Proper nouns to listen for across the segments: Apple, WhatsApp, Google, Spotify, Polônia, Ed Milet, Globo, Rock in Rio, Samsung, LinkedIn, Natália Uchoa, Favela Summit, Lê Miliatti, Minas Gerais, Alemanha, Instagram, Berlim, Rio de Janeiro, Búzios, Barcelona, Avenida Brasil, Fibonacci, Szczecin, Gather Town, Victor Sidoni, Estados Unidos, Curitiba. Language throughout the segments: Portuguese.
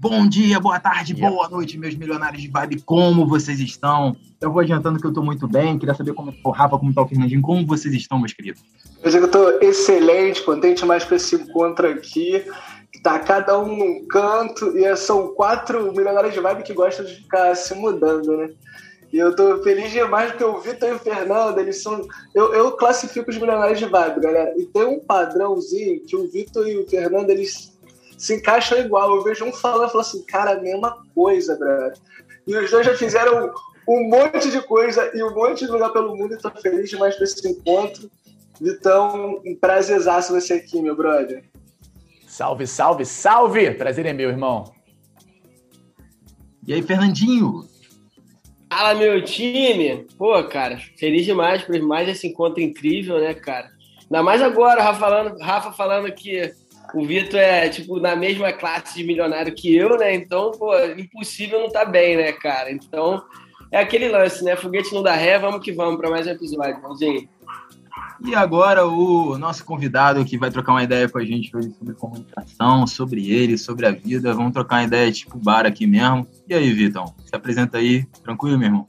Bom dia, boa tarde, boa noite, meus milionários de vibe, como vocês estão? Eu vou adiantando que eu tô muito bem, queria saber como tá o Rafa, como tá o Fernandinho, como vocês estão, meus queridos? Eu tô excelente, contente mais que eu se encontro aqui, tá cada um num canto, e são 4 milionários de vibe que gostam de ficar se mudando, né? E eu tô feliz demais porque o Victor e o Fernando, eles são... Eu classifico os milionários de vibe, galera, e tem um padrãozinho que o Victor e o Fernando, eles... se encaixa igual, eu vejo um falando e falo assim, cara, a mesma coisa, brother. E os dois já fizeram um monte de coisa e um monte de lugar pelo mundo e tô feliz demais com esse encontro. Vitão, um prazerzaço você aqui, meu brother. Salve, salve, salve! Prazer é meu, irmão. E aí, Fernandinho? Fala, meu time! Pô, cara, feliz demais por mais esse encontro incrível, né, cara? Ainda mais agora, Rafa falando que... o Victor é, tipo, na mesma classe de milionário que eu, né? Então, pô, impossível não tá bem, né, cara? Então, é aquele lance, né? Foguete não dá ré, vamos que vamos pra mais um episódio, vãozinho. E agora o nosso convidado que vai trocar uma ideia com a gente hoje sobre comunicação, sobre ele, sobre a vida. Vamos trocar uma ideia tipo bar aqui mesmo. E aí, Victor, se apresenta aí. Tranquilo, meu irmão?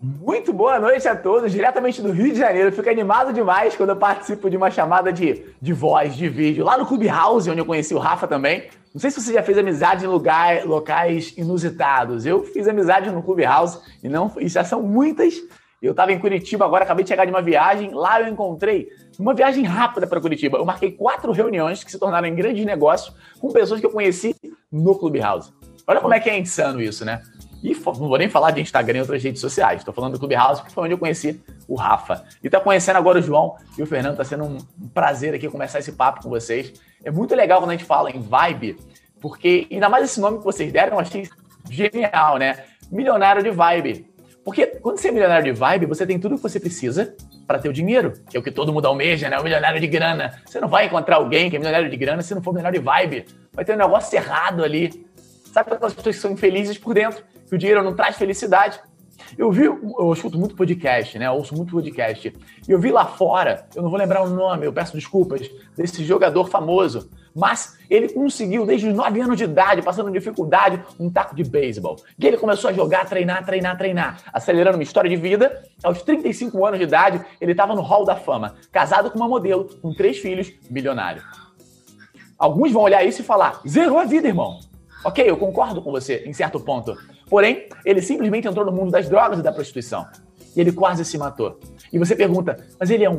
Muito boa noite a todos, diretamente do Rio de Janeiro. Eu fico animado demais quando eu participo de uma chamada de voz, de vídeo, lá no Clubhouse, onde eu conheci o Rafa também. Não sei se você já fez amizade em locais inusitados. Eu fiz amizade no Clubhouse e já são muitas. Eu estava em Curitiba agora, acabei de chegar de uma viagem. Lá eu encontrei uma viagem rápida para Curitiba. Eu marquei 4 reuniões que se tornaram em grandes negócios com pessoas que eu conheci no Clubhouse. Olha como é que é insano isso, né? E não vou nem falar de Instagram e outras redes sociais. Estou falando do Clubhouse, porque foi onde eu conheci o Rafa. E está conhecendo agora o João e o Fernando. Está sendo um prazer aqui começar esse papo com vocês. É muito legal quando a gente fala em vibe, porque ainda mais esse nome que vocês deram, eu achei genial, né? Milionário de vibe. Porque quando você é milionário de vibe, você tem tudo que você precisa para ter o dinheiro, que é o que todo mundo almeja, né? O milionário de grana. Você não vai encontrar alguém que é milionário de grana se não for milionário de vibe. Vai ter um negócio errado ali. Sabe aquelas pessoas que são infelizes por dentro, que o dinheiro não traz felicidade? Eu escuto muito podcast, né? Eu ouço muito podcast. E eu vi lá fora, eu não vou lembrar o nome, eu peço desculpas, desse jogador famoso. Mas ele conseguiu, desde os 9 anos de idade, passando dificuldade, um taco de beisebol. E ele começou a jogar, treinar. Acelerando uma história de vida. Aos 35 anos de idade, ele estava no Hall da Fama. Casado com uma modelo, com 3 filhos, milionário. Alguns vão olhar isso e falar, zerou a vida, irmão. Ok, eu concordo com você em certo ponto. Porém, ele simplesmente entrou no mundo das drogas e da prostituição. E ele quase se matou. E você pergunta, mas ele é um...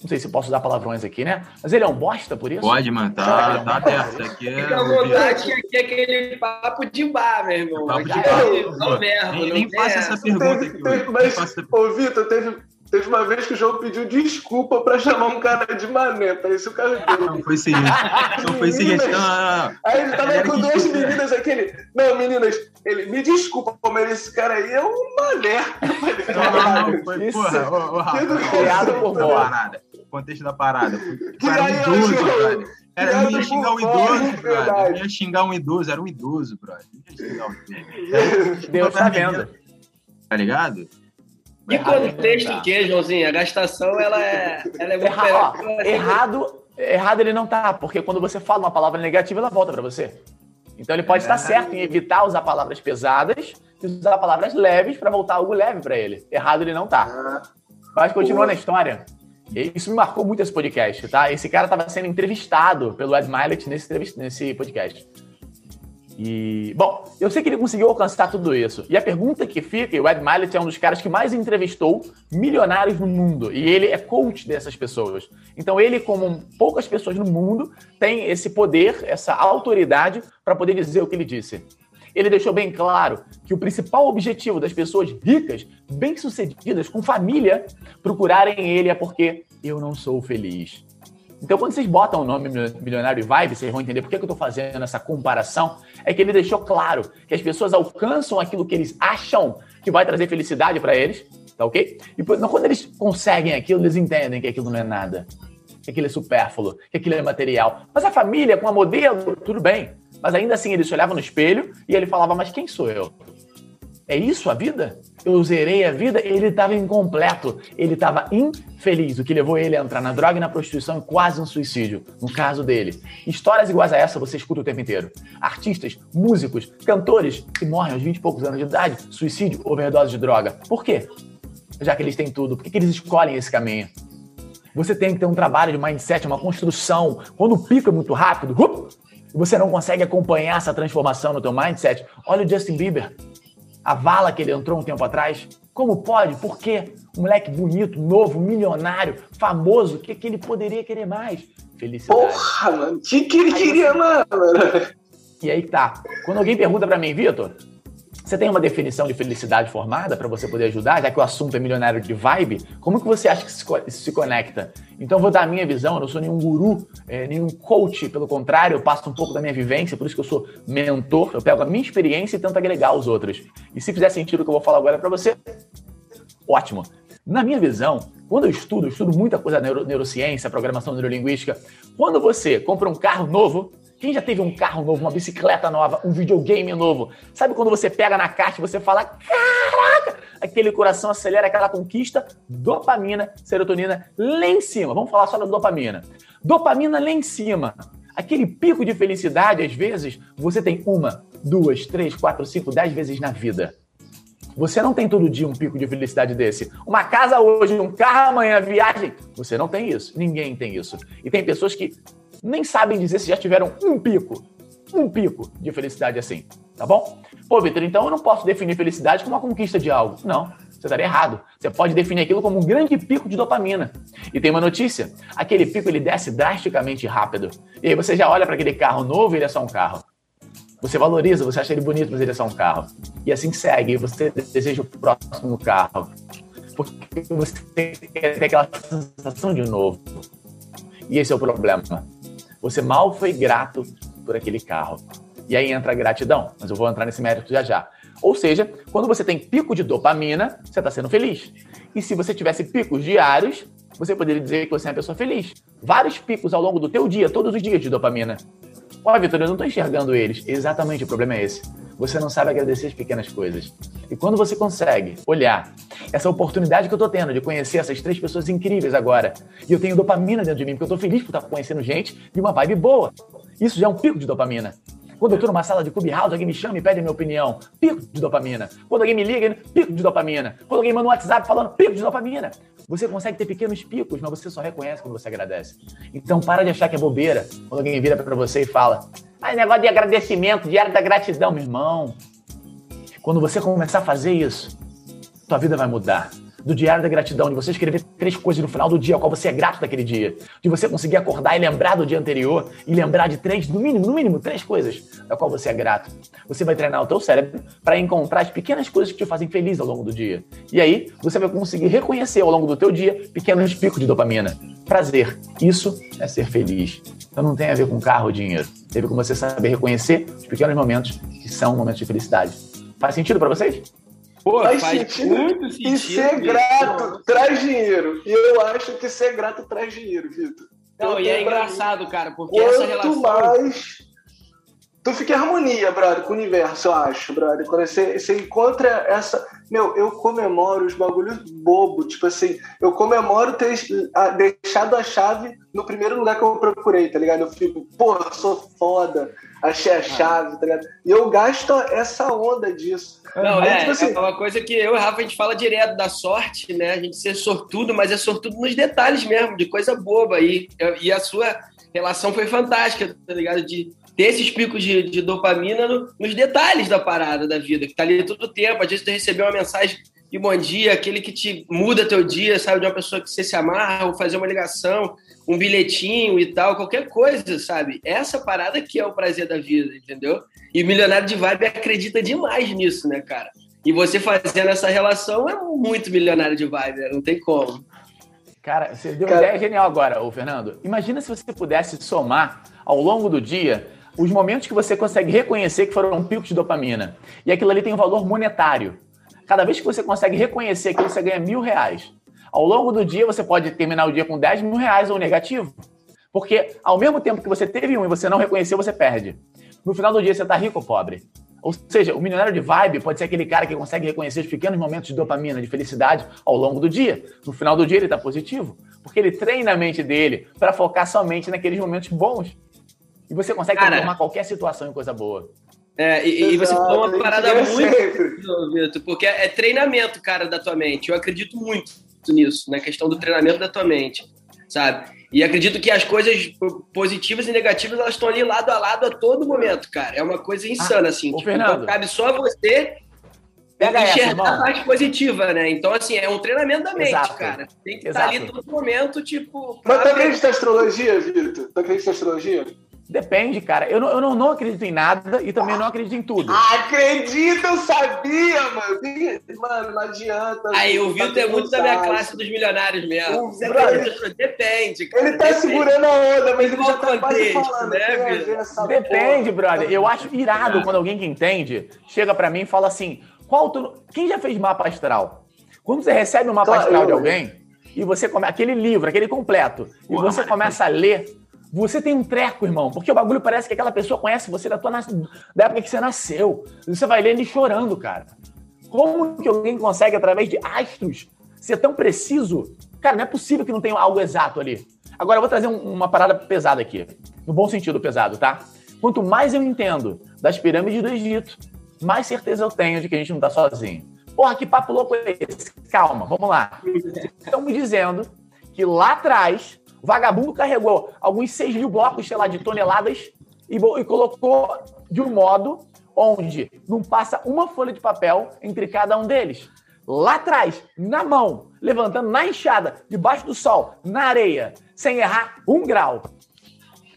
não sei se eu posso usar palavrões aqui, né? Mas ele é um bosta por isso? Pode, mano. Tá dessa. Aqui é... fica à vontade, aqui é aquele papo de bar, meu irmão. Papo de bar. Nem faça essa pergunta aqui. Mas, ô, Victor, teve uma vez que o João pediu desculpa pra chamar um cara de mané, parecia o cara dele. Não, foi seguinte. Não. Aí ele tava com 2 meninas, aquele... não, meninas, ele, me desculpa, mas esse cara aí é um mané. Não, foi, porra, ô, Rafa. Criado por parada. Contexto da parada. Era um idoso, brother. Não ia xingar um idoso, brother. Não ia xingar um idoso, era um idoso, brother. Deus tá vendo. Tá ligado? E contexto o quê, Joãozinho? A gastação, ela é muito errado ele não tá, porque quando você fala uma palavra negativa, ela volta para você. Então ele pode estar certo em evitar usar palavras pesadas e usar palavras leves para voltar algo leve para ele. Errado ele não tá. Mas continuando a história, isso me marcou muito esse podcast, tá? Esse cara estava sendo entrevistado pelo Ed Milet nesse podcast. E, bom, eu sei que ele conseguiu alcançar tudo isso. E a pergunta que fica, e o Ed Milet é um dos caras que mais entrevistou milionários no mundo. E ele é coach dessas pessoas. Então ele, como poucas pessoas no mundo, tem esse poder, essa autoridade para poder dizer o que ele disse. Ele deixou bem claro que o principal objetivo das pessoas ricas, bem-sucedidas, com família, procurarem ele é porque eu não sou feliz. Então, quando vocês botam o nome Milionário e Vibe, vocês vão entender por que eu estou fazendo essa comparação. É que ele deixou claro que as pessoas alcançam aquilo que eles acham que vai trazer felicidade para eles, tá ok? E quando eles conseguem aquilo, eles entendem que aquilo não é nada, que aquilo é supérfluo, que aquilo é material. Mas a família, com a modelo, tudo bem. Mas ainda assim, ele se olhava no espelho e ele falava, mas quem sou eu? É isso a vida? eu zerei a vida, ele estava incompleto, ele estava infeliz, o que levou ele a entrar na droga e na prostituição e quase um suicídio, no caso dele. Histórias iguais a essa você escuta o tempo inteiro. Artistas, músicos, cantores que morrem aos 20 e poucos anos de idade, suicídio, overdose de droga. Por quê? Já que eles têm tudo, por que eles escolhem esse caminho? Você tem que ter um trabalho de mindset, uma construção. Quando o pico é muito rápido, você não consegue acompanhar essa transformação no teu mindset. Olha o Justin Bieber, a vala que ele entrou um tempo atrás. Como pode? Por quê? Um moleque bonito, novo, milionário, famoso, o que, que ele poderia querer mais? Felicidade. Porra, mano, o que ele queria, mano? E aí tá. Quando alguém pergunta pra mim, Victor, você tem uma definição de felicidade formada para você poder ajudar, já que o assunto é milionário de vibe? Como que você acha que isso se conecta? Então, eu vou dar a minha visão. Eu não sou nenhum guru, nenhum coach. Pelo contrário, eu passo um pouco da minha vivência. Por isso que eu sou mentor. Eu pego a minha experiência e tento agregar aos outros. E se fizer sentido o que eu vou falar agora para você, ótimo. Na minha visão, quando eu estudo muita coisa da neurociência, programação neurolinguística. Quando você compra um carro novo, quem já teve um carro novo, uma bicicleta nova, um videogame novo? Sabe quando você pega na caixa e você fala, caraca, aquele coração acelera, aquela conquista, dopamina, serotonina lá em cima. Vamos falar só da dopamina. Dopamina lá em cima. Aquele pico de felicidade, às vezes, você tem 1, 2, 3, 4, 5, 10 vezes na vida. Você não tem todo dia um pico de felicidade desse. Uma casa hoje, um carro amanhã, viagem. Você não tem isso. Ninguém tem isso. E tem pessoas que nem sabem dizer se já tiveram um pico de felicidade assim, tá bom? Pô, Victor, então eu não posso definir felicidade como uma conquista de algo. Não, você estaria errado. Você pode definir aquilo como um grande pico de dopamina. E tem uma notícia, aquele pico ele desce drasticamente rápido. E aí você já olha para aquele carro novo e ele é só um carro. Você valoriza, você acha ele bonito, mas ele é só um carro. E assim segue, e você deseja o próximo carro. Porque você quer ter aquela sensação de novo. E esse é o problema. Você mal foi grato por aquele carro. E aí entra a gratidão, mas eu vou entrar nesse mérito já já. Ou seja, quando você tem pico de dopamina, você está sendo feliz. E se você tivesse picos diários, você poderia dizer que você é uma pessoa feliz. Vários picos ao longo do teu dia, todos os dias de dopamina. Olha, Victor, eu não estou enxergando eles. Exatamente, o problema é esse. Você não sabe agradecer as pequenas coisas. E quando você consegue olhar essa oportunidade que eu estou tendo de conhecer essas 3 pessoas incríveis agora, e eu tenho dopamina dentro de mim, porque eu estou feliz por estar conhecendo gente de uma vibe boa. Isso já é um pico de dopamina. Quando eu estou numa sala de Clubhouse, alguém me chama e pede a minha opinião. Pico de dopamina. Quando alguém me liga, pico de dopamina. Quando alguém manda um WhatsApp falando, pico de dopamina. Você consegue ter pequenos picos, mas você só reconhece quando você agradece. Então, para de achar que é bobeira quando alguém vira para você e fala, negócio de agradecimento, diário da gratidão, meu irmão. Quando você começar a fazer isso, tua vida vai mudar. Do diário da gratidão, de você escrever 3 coisas no final do dia, ao qual você é grato daquele dia. De você conseguir acordar e lembrar do dia anterior e lembrar de 3, no mínimo 3 coisas da qual você é grato. Você vai treinar o teu cérebro para encontrar as pequenas coisas que te fazem feliz ao longo do dia. E aí, você vai conseguir reconhecer ao longo do teu dia pequenos picos de dopamina. Prazer. Isso é ser feliz. Então não tem a ver com carro ou dinheiro. Tem a ver com você saber reconhecer os pequenos momentos que são momentos de felicidade. Faz sentido para vocês? Pô, faz muito sentido. E ser grato traz dinheiro. E eu acho que ser grato traz dinheiro, Victor. Não, e é engraçado, cara, porque essa relação... Tu fica em harmonia, brother, com o universo, eu acho, brother. Quando você encontra essa... Meu, eu comemoro os bagulhos bobos. Tipo assim, eu comemoro ter deixado a chave no primeiro lugar que eu procurei, tá ligado? Eu fico, porra, sou foda. Achei a chave, tá ligado? E eu gasto essa onda disso. Não, aí, tipo assim, é uma coisa que eu e o Rafa, a gente fala direto da sorte, né? A gente ser sortudo, mas é sortudo nos detalhes mesmo, de coisa boba. E a sua relação foi fantástica, tá ligado? De ter esses picos de dopamina nos detalhes da parada da vida, que tá ali todo o tempo. Às vezes tu recebeu uma mensagem de bom dia, aquele que te muda teu dia, sabe? De uma pessoa que você se amarra, ou fazer uma ligação, um bilhetinho e tal, qualquer coisa, sabe? Essa parada que é o prazer da vida, entendeu? E o milionário de vibe acredita demais nisso, né, cara? E você fazendo essa relação é muito milionário de vibe, né? Não tem como. Cara, você deu uma ideia genial agora, ô Fernando. Imagina se você pudesse somar ao longo do dia os momentos que você consegue reconhecer que foram picos de dopamina. E aquilo ali tem um valor monetário. Cada vez que você consegue reconhecer aquilo, você ganha R$1.000. Ao longo do dia, você pode terminar o dia com R$10.000 ou negativo. Porque ao mesmo tempo que você teve um e você não reconheceu, você perde. No final do dia, você está rico ou pobre? Ou seja, o milionário de vibe pode ser aquele cara que consegue reconhecer os pequenos momentos de dopamina, de felicidade ao longo do dia. No final do dia ele está positivo, porque ele treina a mente dele para focar somente naqueles momentos bons. E você consegue transformar qualquer situação em coisa boa. É, e você falou uma parada muito, Victor, porque é treinamento, cara, da tua mente. Eu acredito muito nisso, na questão do treinamento da tua mente, sabe? E acredito que as coisas positivas e negativas, elas estão ali lado a lado a todo momento, cara. É uma coisa insana, assim. Tipo, Fernando, cabe só você enxergar a parte positiva, né? Então, assim, é um treinamento da mente, cara. Tem que estar ali todo momento, tipo... Mas tu acredita em astrologia, Victor? Tu acredita em astrologia? Depende, cara. Eu não acredito em nada e também não acredito em tudo. Acredito, eu sabia, mano. Mano, não adianta. Aí, o Victor é muito da minha classe dos milionários mesmo. Depende, cara. Ele tá segurando a onda, mas ele já tá quase falando. Depende, brother. Eu acho irado quando alguém que entende chega pra mim e fala assim, quem já fez mapa astral? Quando você recebe um mapa astral de alguém e você começa aquele livro, aquele completo, e você começa a ler... Você tem um treco, irmão, porque o bagulho parece que aquela pessoa conhece você da época que você nasceu. Você vai ler ele chorando, cara. Como que alguém consegue, através de astros, ser tão preciso? Cara, não é possível que não tenha algo exato ali. Agora, eu vou trazer uma parada pesada aqui. No bom sentido pesado, tá? Quanto mais eu entendo das pirâmides do Egito, mais certeza eu tenho de que a gente não tá sozinho. Porra, que papo louco é esse? Calma, vamos lá. Estão me dizendo que lá atrás... Vagabundo carregou alguns 6 mil blocos, sei lá, de toneladas e colocou de um modo onde não passa uma folha de papel entre cada um deles. Lá atrás, na mão, levantando na enxada, debaixo do sol, na areia, sem errar um grau.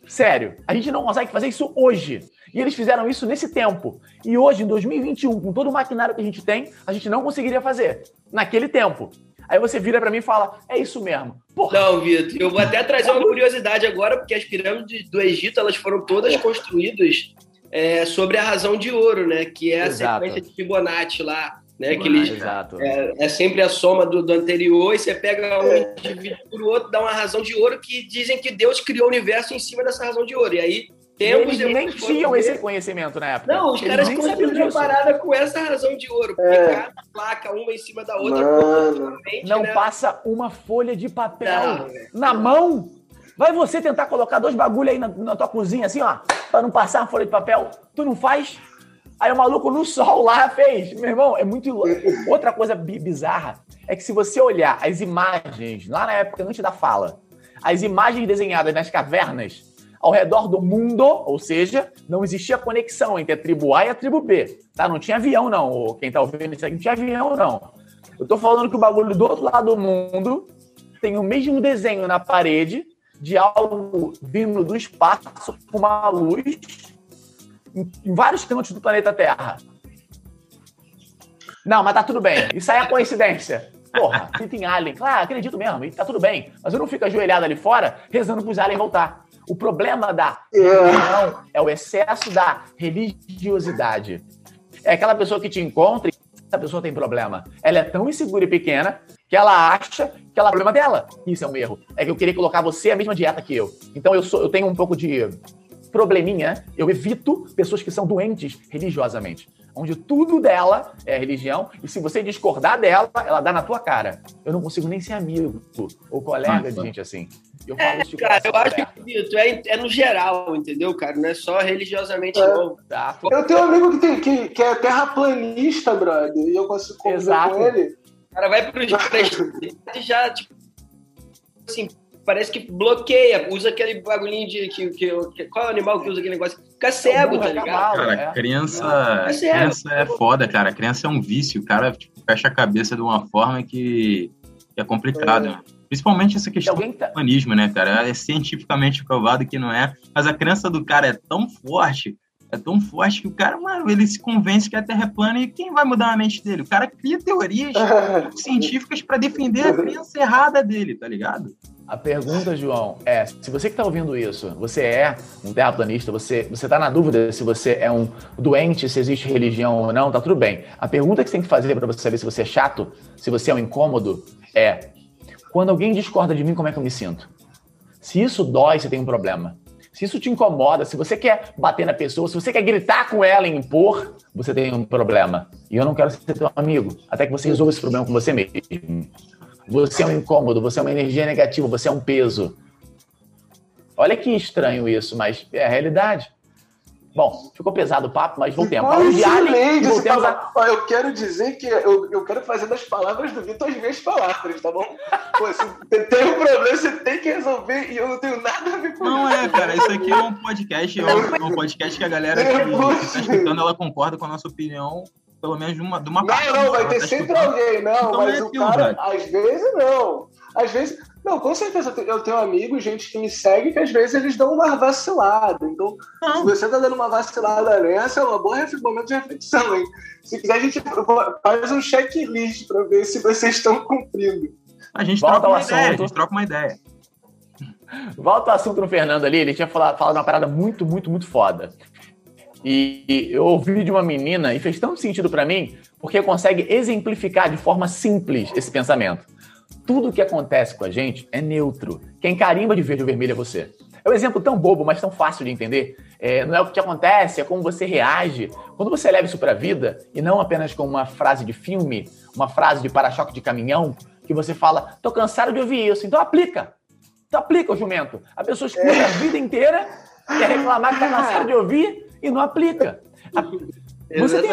Sério, a gente não consegue fazer isso hoje. E eles fizeram isso nesse tempo. E hoje, em 2021, com todo o maquinário que a gente tem, a gente não conseguiria fazer naquele tempo. Aí você vira pra mim e fala, é isso mesmo. Porra. Não, Victor, eu vou até trazer uma curiosidade agora, porque as pirâmides do Egito, elas foram todas construídas sobre a razão de ouro, né? Que é a sequência de Fibonacci lá, né? Que eles, é sempre a soma do anterior, e você pega um indivíduo por outro, dá uma razão de ouro, que dizem que Deus criou o universo em cima dessa razão de ouro. E aí... Eles nem tinham esse conhecimento na época. Não, os caras construíram a parada com essa razão de ouro. Porque cada placa, uma em cima da outra... Não passa uma folha de papel na mão. Vai você tentar colocar 2 bagulhos aí na tua cozinha, assim, ó, pra não passar uma folha de papel. Tu não faz? Aí o maluco no sol lá fez. Meu irmão, é muito louco. Outra coisa bizarra é que se você olhar as imagens, lá na época, antes da fala, as imagens desenhadas nas cavernas... ao redor do mundo, ou seja, não existia conexão entre a tribo A e a tribo B, tá? Não tinha avião, não. Quem tá ouvindo isso aqui, não tinha avião, não. Eu tô falando que o bagulho do outro lado do mundo tem o mesmo desenho na parede de algo vindo do espaço com uma luz em vários cantos do planeta Terra. Não, mas tá tudo bem. Isso aí é coincidência. Porra, tem alien. Claro, acredito mesmo. E tá tudo bem. Mas eu não fico ajoelhado ali fora rezando pros aliens voltar. O problema da religião é o excesso da religiosidade. É aquela pessoa que te encontra e essa pessoa tem problema. Ela é tão insegura e pequena que ela acha que ela é o problema dela. Isso é um erro. É que eu queria colocar você a mesma dieta que eu. Então eu tenho um pouco de probleminha. Eu evito pessoas que são doentes religiosamente. Onde tudo dela é religião e se você discordar dela, ela dá na tua cara. Eu não consigo nem ser amigo ou colega de gente assim. Eu falo isso, cara, eu acho que Victor, é no geral, entendeu, cara? Não é só religiosamente, não. Eu tenho um amigo que é terraplanista, brother, e eu consigo conversar com ele. O cara vai para os e já, tipo, assim, parece que bloqueia, usa aquele bagulhinho de... qual é o animal que usa aquele negócio? Fica cego, tá ligado? Cara, criança é foda, cara. Criança é um vício, o cara tipo, fecha a cabeça de uma forma que é complicado, né? Principalmente essa questão do humanismo, né, cara? É cientificamente provado que não é, mas a crença do cara é tão forte que o cara, mano, ele se convence que a Terra é plana e quem vai mudar a mente dele? O cara cria teorias científicas para defender a crença errada dele, tá ligado? A pergunta, João, é, se você que tá ouvindo isso, você é um terraplanista, você tá na dúvida se você é um doente, se existe religião ou não, tá tudo bem. A pergunta que você tem que fazer para você saber se você é chato, se você é um incômodo, é... Quando alguém discorda de mim, como é que eu me sinto? Se isso dói, você tem um problema. Se isso te incomoda, se você quer bater na pessoa, se você quer gritar com ela e impor, você tem um problema. E eu não quero ser teu amigo, até que você resolva esse problema com você mesmo. Você é um incômodo, você é uma energia negativa, você é um peso. Olha que estranho isso, mas é a realidade. Bom, ficou pesado o papo, mas voltemos. Eu quero dizer que eu quero fazer das palavras do Vitor as minhas palavras, tá bom? Pô, você tem um problema, você tem que resolver e eu não tenho nada a ver com isso. Não é, cara, isso aqui é um podcast, é um podcast que a galera que está escutando, ela concorda com a nossa opinião, pelo menos de uma parte. Não, vai ter sempre alguém, não, então, mas o cara, às vezes não. Às vezes, não, com certeza, eu tenho amigos, gente que me segue, que às vezes eles dão uma vacilada. Então, se você tá dando uma vacilada nessa, é um bom momento de reflexão, hein? Se quiser, a gente faz um checklist para ver se vocês estão cumprindo. A gente troca uma ideia, Volta ao assunto do Fernando ali, ele tinha falado uma parada muito, muito, muito foda. E eu ouvi de uma menina, e fez tanto sentido para mim, porque consegue exemplificar de forma simples esse pensamento. Tudo que acontece com a gente é neutro. Quem carimba de verde ou vermelho é você. É um exemplo tão bobo, mas tão fácil de entender. Não é o que te acontece, é como você reage. Quando você leva isso para a vida, e não apenas com uma frase de filme, uma frase de para-choque de caminhão, que você fala, tô cansado de ouvir isso, então aplica. Então aplica, jumento. A pessoa escuta a vida inteira, quer reclamar que tá cansado de ouvir e não aplica. Você tem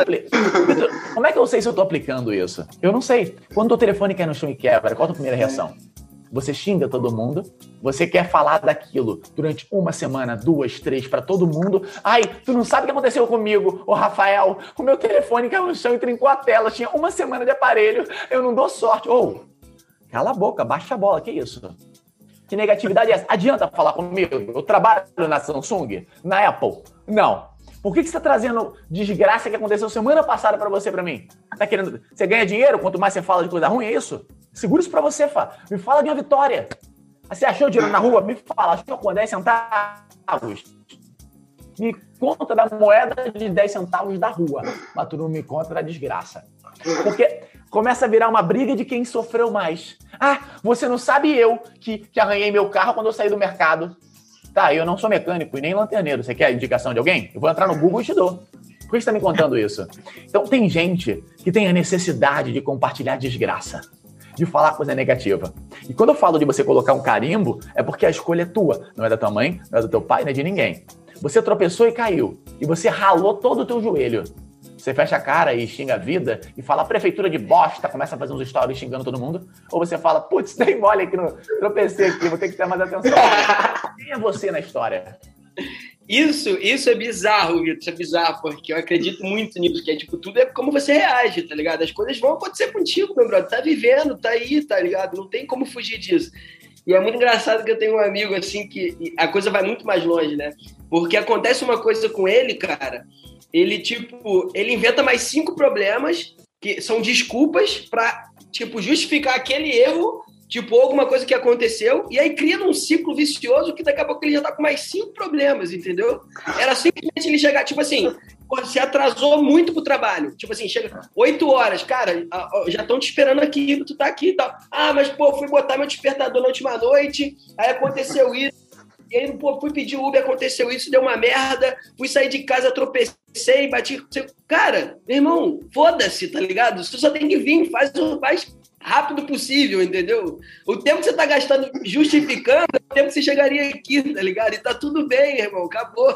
Como é que eu sei se eu estou aplicando isso? Eu não sei. Quando o telefone cai no chão e quebra, qual a tua primeira reação? Você xinga todo mundo, você quer falar daquilo durante uma semana, 2, 3, para todo mundo. Ai, tu não sabe o que aconteceu comigo, ô Rafael. O meu telefone caiu no chão e trincou a tela, tinha uma semana de aparelho, eu não dou sorte. Cala a boca, baixa a bola, que isso? Que negatividade é essa? Adianta falar comigo? Eu trabalho na Samsung, na Apple. Não. Por que você está trazendo desgraça que aconteceu semana passada para você, para mim? Tá querendo? Você ganha dinheiro quanto mais você fala de coisa ruim, é isso? Segura isso para você, Fá. Me fala de uma vitória. Você achou dinheiro na rua? Me fala. Achou com 10 centavos? Me conta da moeda de 10 centavos da rua. Mas tu não me conta da desgraça. Porque começa a virar uma briga de quem sofreu mais. Ah, você não sabe eu que arranhei meu carro quando eu saí do mercado. Tá, eu não sou mecânico e nem lanterneiro. Você quer a indicação de alguém? Eu vou entrar no Google e te dou. Por que você está me contando isso? Então, tem gente que tem a necessidade de compartilhar desgraça, de falar coisa negativa. E quando eu falo de você colocar um carimbo, é porque a escolha é tua. Não é da tua mãe, não é do teu pai, não é de ninguém. Você tropeçou e caiu. E você ralou todo o teu joelho. Você fecha a cara e xinga a vida e fala prefeitura de bosta, começa a fazer uns stories xingando todo mundo. Ou você fala, putz, dei mole aqui, tropecei aqui, vou ter que ter mais atenção. Quem é você na história? Isso é bizarro, Vitor, isso é bizarro, porque eu acredito muito nisso, que é tipo, tudo é como você reage, tá ligado? As coisas vão acontecer contigo, meu brother, tá vivendo, tá aí, tá ligado? Não tem como fugir disso. E é muito engraçado que eu tenho um amigo, assim, que a coisa vai muito mais longe, né? Porque acontece uma coisa com ele, cara, ele inventa mais 5 problemas, que são desculpas pra, tipo, justificar aquele erro, tipo, alguma coisa que aconteceu, e aí cria um ciclo vicioso que daqui a pouco ele já tá com mais 5 problemas, entendeu? Era simplesmente ele chegar, tipo assim, você atrasou muito pro trabalho, tipo assim, chega 8 horas, cara, já estão te esperando aqui, tu tá aqui e tal. Ah, mas pô, fui botar meu despertador na última noite, aí aconteceu isso. E aí, pô, fui pedir Uber, aconteceu isso, deu uma merda, fui sair de casa, tropecei, bati... Cara, meu irmão, foda-se, tá ligado? Você só tem que vir, faz o mais rápido possível, entendeu? O tempo que você tá gastando justificando é o tempo que você chegaria aqui, tá ligado? E tá tudo bem, irmão, acabou.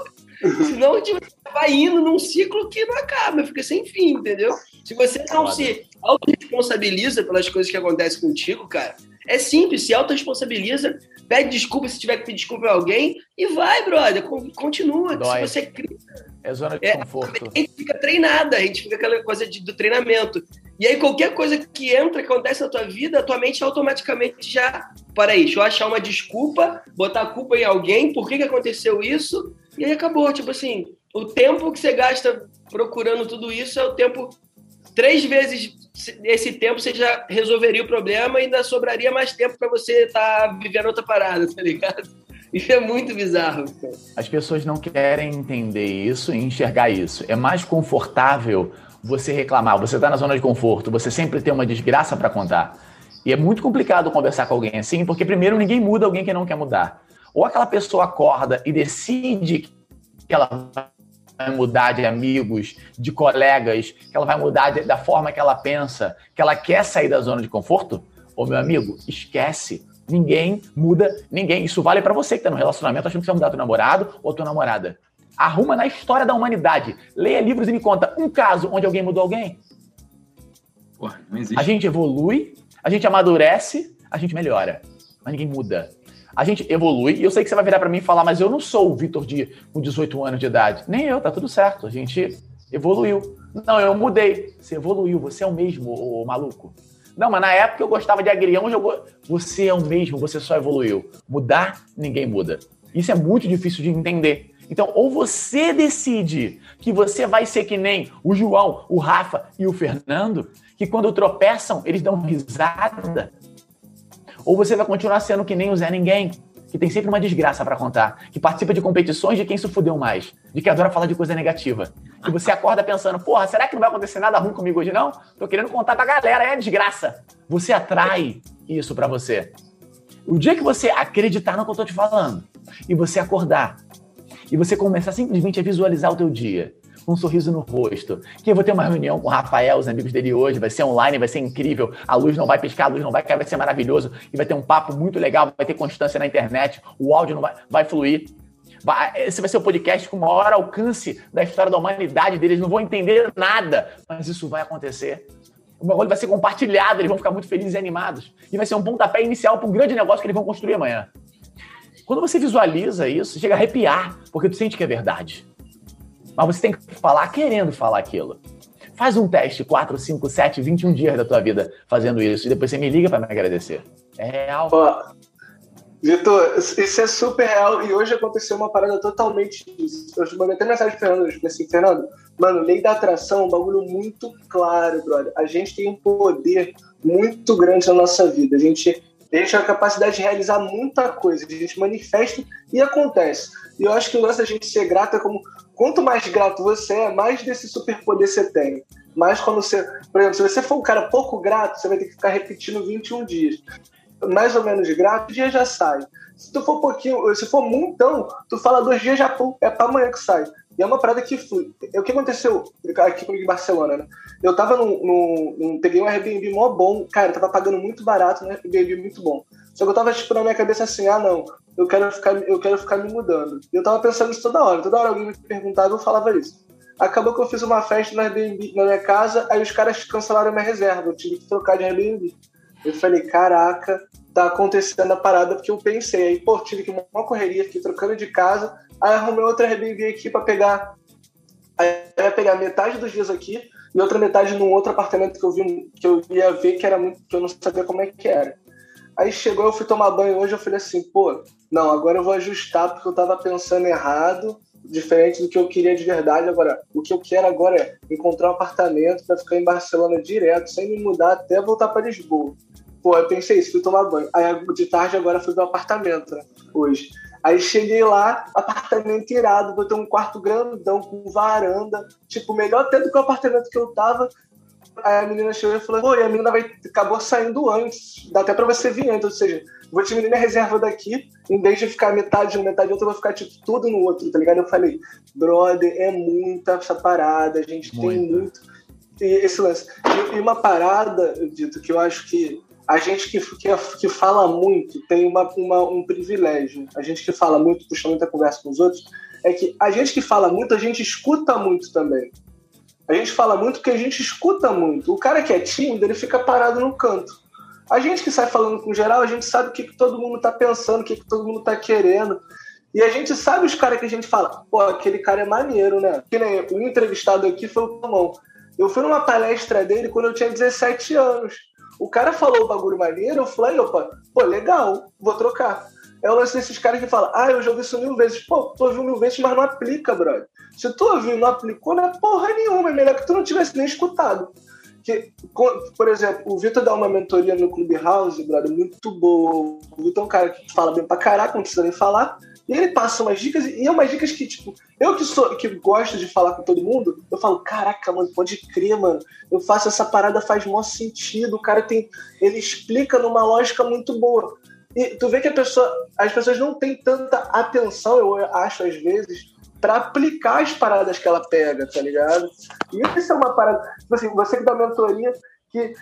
Senão você vai indo num ciclo que não acaba, fica sem fim, entendeu? Se você não se autorresponsabiliza pelas coisas que acontecem contigo, cara, é simples, se autorresponsabiliza, pede desculpa se tiver que pedir desculpa a alguém e vai, brother, continua. Se você cria, é zona de conforto. A gente fica treinada, a gente fica aquela coisa do treinamento. E aí qualquer coisa que acontece na tua vida, a tua mente automaticamente já... Para aí, deixa eu achar uma desculpa, botar a culpa em alguém, por que aconteceu isso? E aí acabou, tipo assim, o tempo que você gasta procurando tudo isso é o tempo... 3 vezes esse tempo você já resolveria o problema e ainda sobraria mais tempo para você estar vivendo outra parada, tá ligado? Isso é muito bizarro. As pessoas não querem entender isso e enxergar isso. É mais confortável você reclamar. Você está na zona de conforto, você sempre tem uma desgraça para contar. E é muito complicado conversar com alguém assim, porque primeiro ninguém muda alguém que não quer mudar. Ou aquela pessoa acorda e decide que ela vai mudar de amigos, de colegas, que ela vai mudar da forma que ela pensa, que ela quer sair da zona de conforto, ô meu amigo, esquece. Ninguém muda ninguém. Isso vale pra você que tá no relacionamento achando que você vai mudar teu namorado ou tua namorada. Arruma na história da humanidade. Leia livros e me conta um caso onde alguém mudou alguém. Porra, não existe. A gente evolui, a gente amadurece, a gente melhora. Mas ninguém muda. A gente evolui, e eu sei que você vai virar pra mim e falar, mas eu não sou o Victor com 18 anos de idade. Nem eu, tá tudo certo. A gente evoluiu. Não, eu mudei. Você evoluiu, você é o mesmo, ô maluco. Não, mas na época eu gostava de agrião, você é o mesmo, você só evoluiu. Mudar, ninguém muda. Isso é muito difícil de entender. Então, ou você decide que você vai ser que nem o João, o Rafa e o Fernando, que quando tropeçam, eles dão risada. Ou você vai continuar sendo que nem o Zé Ninguém, que tem sempre uma desgraça pra contar, que participa de competições de quem se fudeu mais, de que adora falar de coisa negativa. Que você acorda pensando, porra, será que não vai acontecer nada ruim comigo hoje, não? Tô querendo contar pra galera, é desgraça. Você atrai isso pra você. O dia que você acreditar no que eu tô te falando, e você acordar, e você começar simplesmente a visualizar o teu dia, com um sorriso no rosto, que eu vou ter uma reunião com o Rafael, os amigos dele hoje, vai ser online, vai ser incrível, a luz não vai piscar, a luz não vai cair, vai ser maravilhoso, e vai ter um papo muito legal, vai ter constância na internet, o áudio não vai fluir. Esse vai ser o podcast com o maior alcance da história da humanidade deles, não vão entender nada, mas isso vai acontecer. O bagulho vai ser compartilhado, eles vão ficar muito felizes e animados, e vai ser um pontapé inicial para um grande negócio que eles vão construir amanhã. Quando você visualiza isso, chega a arrepiar, porque tu sente que é verdade. Mas você tem que falar querendo falar aquilo. Faz um teste, 4, 5, 7, 21 dias da tua vida fazendo isso. E depois você me liga para me agradecer. É real. Ó, Vitor, isso é super real. E hoje aconteceu uma parada totalmente disso. Eu mandei até mensagem para o Fernando. Eu falei assim, Fernando, mano, lei da atração é um bagulho muito claro, brother. A gente tem um poder muito grande na nossa vida. A gente tem a capacidade de realizar muita coisa. A gente manifesta e acontece. E eu acho que o lance da gente ser grato é como... Quanto mais grato você é, mais desse superpoder você tem. Mas quando você... Por exemplo, se você for um cara pouco grato, você vai ter que ficar repetindo 21 dias. Mais ou menos grato, o dia já sai. Se tu for pouquinho... Se for muitão, tu fala 2 dias, já é pra amanhã que sai. E é uma parada que flui. O que aconteceu aqui comigo em Barcelona, né? Eu tava peguei um Airbnb mó bom. Cara, eu tava pagando muito barato, né? Airbnb muito bom. Só que eu tava tipo na minha cabeça assim, ah, não... Eu quero ficar me mudando. E eu tava pensando isso toda hora. Toda hora alguém me perguntava, eu falava isso. Acabou que eu fiz uma festa no Airbnb, na minha casa, aí os caras cancelaram minha reserva. Eu tive que trocar de Airbnb. Eu falei, caraca, tá acontecendo a parada, porque eu pensei. Aí, pô, tive que uma correria aqui, trocando de casa. Aí arrumei outra Airbnb aqui pra pegar. Aí eu ia pegar metade dos dias aqui e outra metade num outro apartamento que eu ia ver que era muito, que eu não sabia como é que era. Aí chegou, eu fui tomar banho hoje, eu falei assim, pô, não, agora eu vou ajustar porque eu tava pensando errado, diferente do que eu queria de verdade. Agora, o que eu quero agora é encontrar um apartamento pra ficar em Barcelona direto, sem me mudar até voltar pra Lisboa. Pô, eu pensei isso, fui tomar banho. Aí de tarde agora fui pro apartamento, né, hoje. Aí cheguei lá, apartamento irado, botei um quarto grandão com varanda, tipo, melhor até do que o apartamento que eu tava. Aí a menina chegou e falou, oi, a menina acabou saindo antes, dá até pra você vir antes, ou seja, vou diminuir minha reserva daqui, em vez de ficar metade de um, metade de outro, eu vou ficar tipo tudo no outro, tá ligado? Eu falei, brother, é muita essa parada, a gente tem muito esse lance. E uma parada, Vitor, que eu acho que a gente que fala muito tem um privilégio, a gente que fala muito, puxa muita conversa com os outros, é que a gente que fala muito, a gente escuta muito também. A gente fala muito porque a gente escuta muito. O cara que é tímido, ele fica parado no canto. A gente que sai falando com geral, a gente sabe o que todo mundo tá pensando, o que todo mundo tá querendo. E a gente sabe os caras que a gente fala, pô, aquele cara é maneiro, né? Que nem o entrevistado aqui foi o Tomão. Eu fui numa palestra dele quando eu tinha 17 anos. O cara falou o bagulho maneiro, eu falei, opa, pô, legal, vou trocar. É o lance desses caras que falam, ah, eu já ouvi isso 1000 vezes. Pô, tu ouviu 1000 vezes, mas não aplica, brother. Se tu ouviu e não aplicou, não é porra nenhuma. É melhor que tu não tivesse nem escutado. Que, por exemplo, o Vitor dá uma mentoria no Clubhouse, brother, muito boa. O Vitor é um cara que fala bem pra caraca, não precisa nem falar. E ele passa umas dicas, e é umas dicas que, tipo, eu que gosto de falar com todo mundo, eu falo, caraca, mano, pode crer, mano. Eu faço essa parada, faz mó sentido. O cara ele explica numa lógica muito boa. E tu vê que as pessoas não têm tanta atenção, eu acho, às vezes, pra aplicar as paradas que ela pega, tá ligado? E isso é uma parada... Assim, você que dá mentoria, que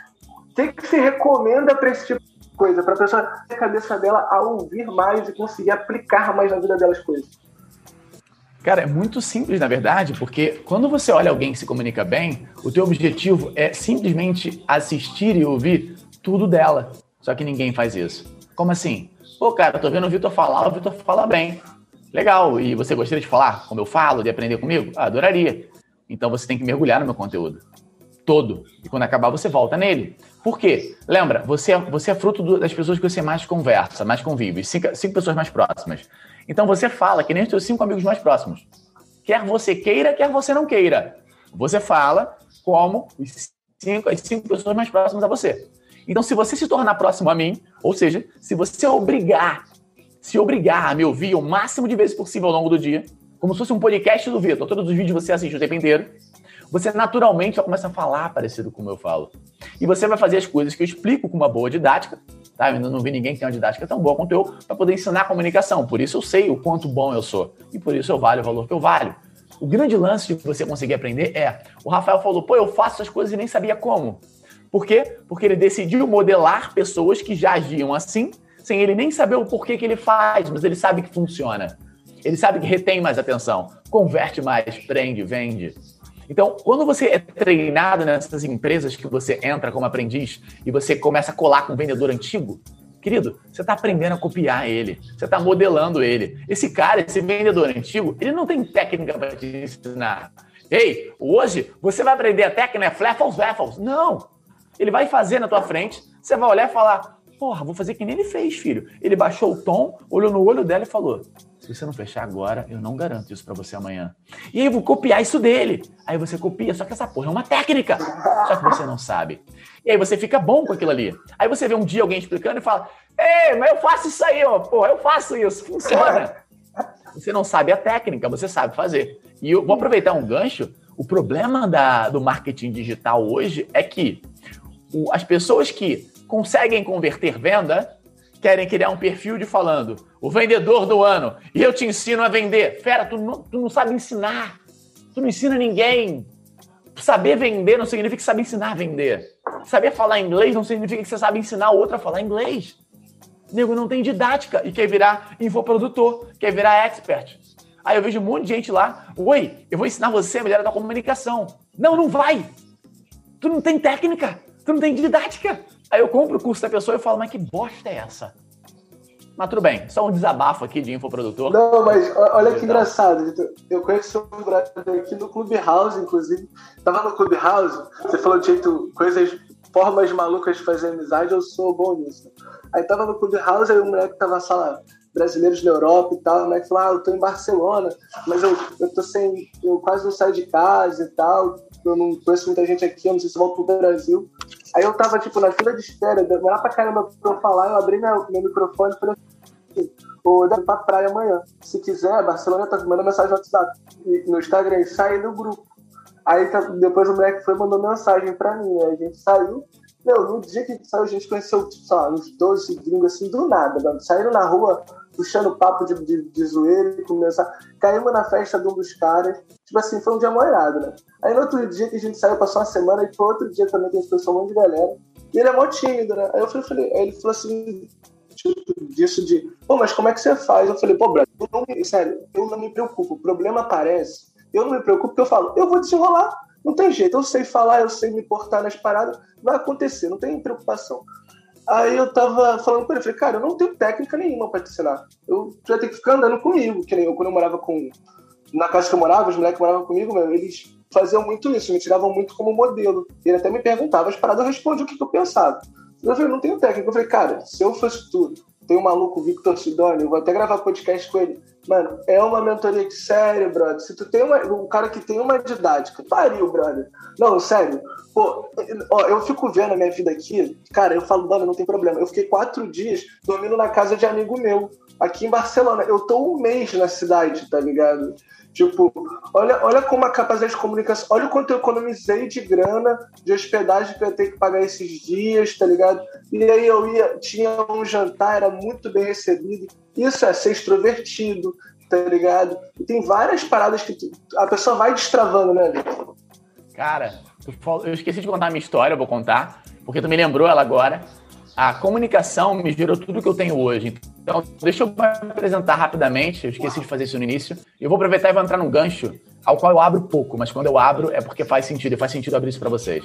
se recomenda pra esse tipo de coisa? Pra pessoa ter a cabeça dela a ouvir mais e conseguir aplicar mais na vida dela as coisas. Cara, é muito simples, na verdade, porque quando você olha alguém que se comunica bem, o teu objetivo é simplesmente assistir e ouvir tudo dela. Só que ninguém faz isso. Como assim? Pô, cara, tô vendo o Victor fala bem. Legal, e você gostaria de falar como eu falo, de aprender comigo? Ah, adoraria. Então você tem que mergulhar no meu conteúdo todo. E quando acabar, você volta nele. Por quê? Lembra, você é fruto das pessoas que você mais conversa, mais convive. Cinco pessoas mais próximas. Então você fala que nem os seus 5 amigos mais próximos. Quer você queira, quer você não queira. Você fala como as cinco pessoas mais próximas a você. Então se você se tornar próximo a mim, ou seja, se você se obrigar a me ouvir o máximo de vezes possível ao longo do dia, como se fosse um podcast do Victor, todos os vídeos você assiste o tempo inteiro, você naturalmente vai começar a falar parecido com como eu falo. E você vai fazer as coisas que eu explico com uma boa didática, tá? Eu ainda não vi ninguém que tem uma didática tão boa quanto eu para poder ensinar a comunicação. Por isso eu sei o quanto bom eu sou. E por isso eu valho o valor que eu valho. O grande lance de você conseguir aprender é... O Rafael falou, pô, eu faço essas coisas e nem sabia como. Por quê? Porque ele decidiu modelar pessoas que já agiam assim, sem ele nem saber o porquê que ele faz, mas ele sabe que funciona. Ele sabe que retém mais atenção, converte mais, prende, vende. Então, quando você é treinado nessas empresas que você entra como aprendiz e você começa a colar com um vendedor antigo, querido, você está aprendendo a copiar ele, você está modelando ele. Esse cara, esse vendedor antigo, ele não tem técnica para te ensinar. Ei, hoje você vai aprender a técnica Fleffles, Waffles. Não! Ele vai fazer na tua frente, você vai olhar e falar, porra, vou fazer que nem ele fez, filho. Ele baixou o tom, olhou no olho dela e falou, se você não fechar agora, eu não garanto isso pra você amanhã. E aí eu vou copiar isso dele. Aí você copia, só que essa porra é uma técnica. Só que você não sabe. E aí você fica bom com aquilo ali. Aí você vê um dia alguém explicando e fala, ei, mas eu faço isso aí, ó, porra, eu faço isso, funciona. Você não sabe a técnica, você sabe fazer. E eu vou aproveitar um gancho. O problema do marketing digital hoje é que as pessoas que conseguem converter venda querem criar um perfil de falando o vendedor do ano e eu te ensino a vender. Fera, tu não sabe ensinar. Tu não ensina ninguém. Saber vender não significa que sabe ensinar a vender. Saber falar inglês não significa que você sabe ensinar o outro a falar inglês. Nego não tem didática e quer virar infoprodutor, quer virar expert. Aí eu vejo um monte de gente lá. Oi, eu vou ensinar você a melhorar da comunicação. Não, não vai. Tu não tem técnica. Tu não tem didática. Aí eu compro o curso da pessoa e eu falo, mas que bosta é essa? Mas tudo bem, só um desabafo aqui de infoprodutor. Não, mas olha que engraçado, Victor. Eu conheço um brother aqui no Clubhouse, inclusive. Tava no Clubhouse, você falou de jeito, coisas, formas malucas de fazer amizade, eu sou bom nisso. Aí tava no Clubhouse, aí um moleque tava na sala brasileiros na Europa e tal, o moleque falou, ah, eu tô em Barcelona, mas eu tô sem, eu quase não saio de casa e tal, eu não conheço muita gente aqui, eu não sei se eu volto pro Brasil. Aí eu tava, tipo, na fila de espera, lá pra caramba pra eu falar, eu abri meu microfone e falei assim, eu devo ir pra praia amanhã. Se quiser, Barcelona tá mandando mensagem no WhatsApp, no Instagram, saí do grupo. Aí depois o moleque foi e mandou mensagem pra mim, aí a gente saiu. Meu, no dia que a gente saiu, a gente conheceu, tipo, sei lá, uns 12 gringos, assim, do nada, mano. Saíram na rua, puxando papo de zoeira e começar. Caímos na festa de um dos caras. Tipo assim, foi um dia molhado, né? Aí no outro dia que a gente saiu, passou uma semana, e foi outro dia também que a gente conheceu um monte de galera. E ele é mó tímido, né? Aí aí ele falou assim, tipo, disso de, pô, mas como é que você faz? Eu falei, pô, Brasil, sério, eu não me preocupo. O problema aparece. Eu não me preocupo porque eu falo, eu vou desenrolar. Não tem jeito, eu sei falar, eu sei me portar nas paradas, vai acontecer, não tem preocupação. Aí eu tava falando com ele, falei, cara, eu não tenho técnica nenhuma pra te ensinar. Eu já tenho que ficar andando comigo, que nem eu, quando eu morava na casa que eu morava, os moleques moravam comigo, meu, eles faziam muito isso, me tiravam muito como modelo. Ele até me perguntava as paradas, eu respondia o que eu pensava. Eu falei, não tenho técnica. Eu falei, cara, se eu fosse tudo, tem um maluco, Victor Sidoni, eu vou até gravar podcast com ele. Mano, é uma mentoria de sério, brother. Se tu tem um cara que tem uma didática, pariu, brother. Não, sério. Pô, ó, eu fico vendo a minha vida aqui, cara, eu falo, mano, não tem problema. Eu fiquei 4 dias dormindo na casa de amigo meu, aqui em Barcelona. Eu tô um mês na cidade, tá ligado? Tipo, Olha como a capacidade de comunicação, olha o quanto eu economizei de grana, de hospedagem que eu ia ter que pagar esses dias, tá ligado? E aí eu ia, tinha um jantar, era muito bem recebido. Isso é ser extrovertido, tá ligado? E tem várias paradas que a pessoa vai destravando, né, Vitor? Cara, eu esqueci de contar a minha história, eu vou contar, porque tu me lembrou ela agora. A comunicação me gerou tudo que eu tenho hoje. Então, deixa eu apresentar rapidamente, eu esqueci de fazer isso no início. Eu vou aproveitar e vou entrar num gancho ao qual eu abro pouco, mas quando eu abro é porque faz sentido, e faz sentido abrir isso para vocês.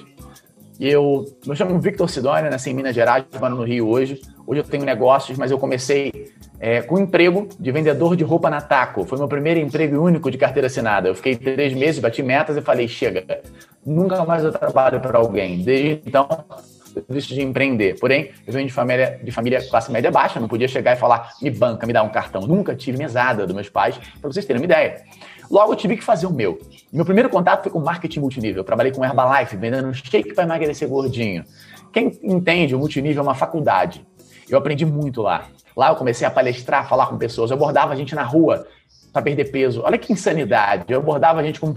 Eu chamo Victor Sidoni, nasci em Minas Gerais, moro no Rio hoje. Hoje eu tenho negócios, mas eu comecei com um emprego de vendedor de roupa na Taco. Foi meu primeiro emprego único de carteira assinada. Eu fiquei 3 meses, bati metas e falei, chega, nunca mais eu trabalho para alguém. Desde então, eu decidi empreender. Porém, eu venho de família classe média baixa, não podia chegar e falar, me banca, me dá um cartão. Nunca tive mesada dos meus pais, para vocês terem uma ideia. Logo, eu tive que fazer o meu. Meu primeiro contato foi com marketing multinível. Eu trabalhei com Herbalife, vendendo um shake para emagrecer gordinho. Quem entende, o multinível é uma faculdade. Eu aprendi muito lá. Lá eu comecei a palestrar, falar com pessoas. Eu abordava a gente na rua para perder peso. Olha que insanidade. Eu abordava a gente com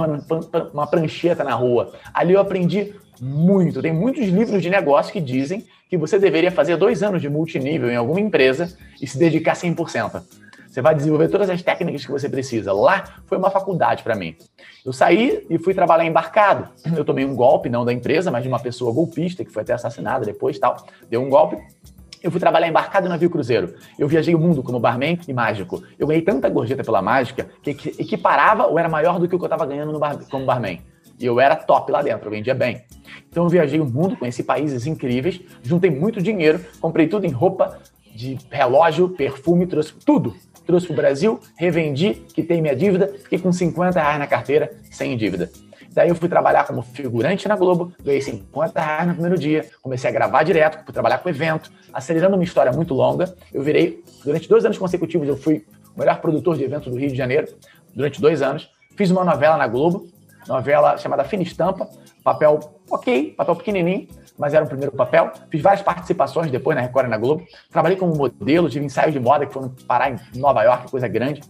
uma prancheta na rua. Ali eu aprendi muito. Tem muitos livros de negócio que dizem que você deveria fazer 2 anos de multinível em alguma empresa e se dedicar 100%. Você vai desenvolver todas as técnicas que você precisa. Lá foi uma faculdade para mim. Eu saí e fui trabalhar embarcado. Eu tomei um golpe, não da empresa, mas de uma pessoa golpista que foi até assassinada depois e tal. Deu um golpe. Eu fui trabalhar embarcado em navio cruzeiro. Eu viajei o mundo como barman e mágico. Eu ganhei tanta gorjeta pela mágica que equiparava ou era maior do que o que eu estava ganhando como barman. E eu era top lá dentro, eu vendia bem. Então eu viajei o mundo, conheci países incríveis, juntei muito dinheiro, comprei tudo em roupa, de relógio, perfume, trouxe tudo. Trouxe para o Brasil, revendi, quitei minha dívida, fiquei com R$50 na carteira, sem dívida. Daí eu fui trabalhar como figurante na Globo, ganhei R$50 no primeiro dia, comecei a gravar direto, fui trabalhar com evento, acelerando uma história muito longa. Eu virei, durante 2 anos consecutivos, eu fui o melhor produtor de evento do Rio de Janeiro, durante 2 anos. Fiz uma novela na Globo, novela chamada Fina Estampa, papel pequenininho, mas era o primeiro papel. Fiz várias participações depois na Record e na Globo. Trabalhei como modelo, tive ensaios de moda que foram parar em Nova York, coisa grande.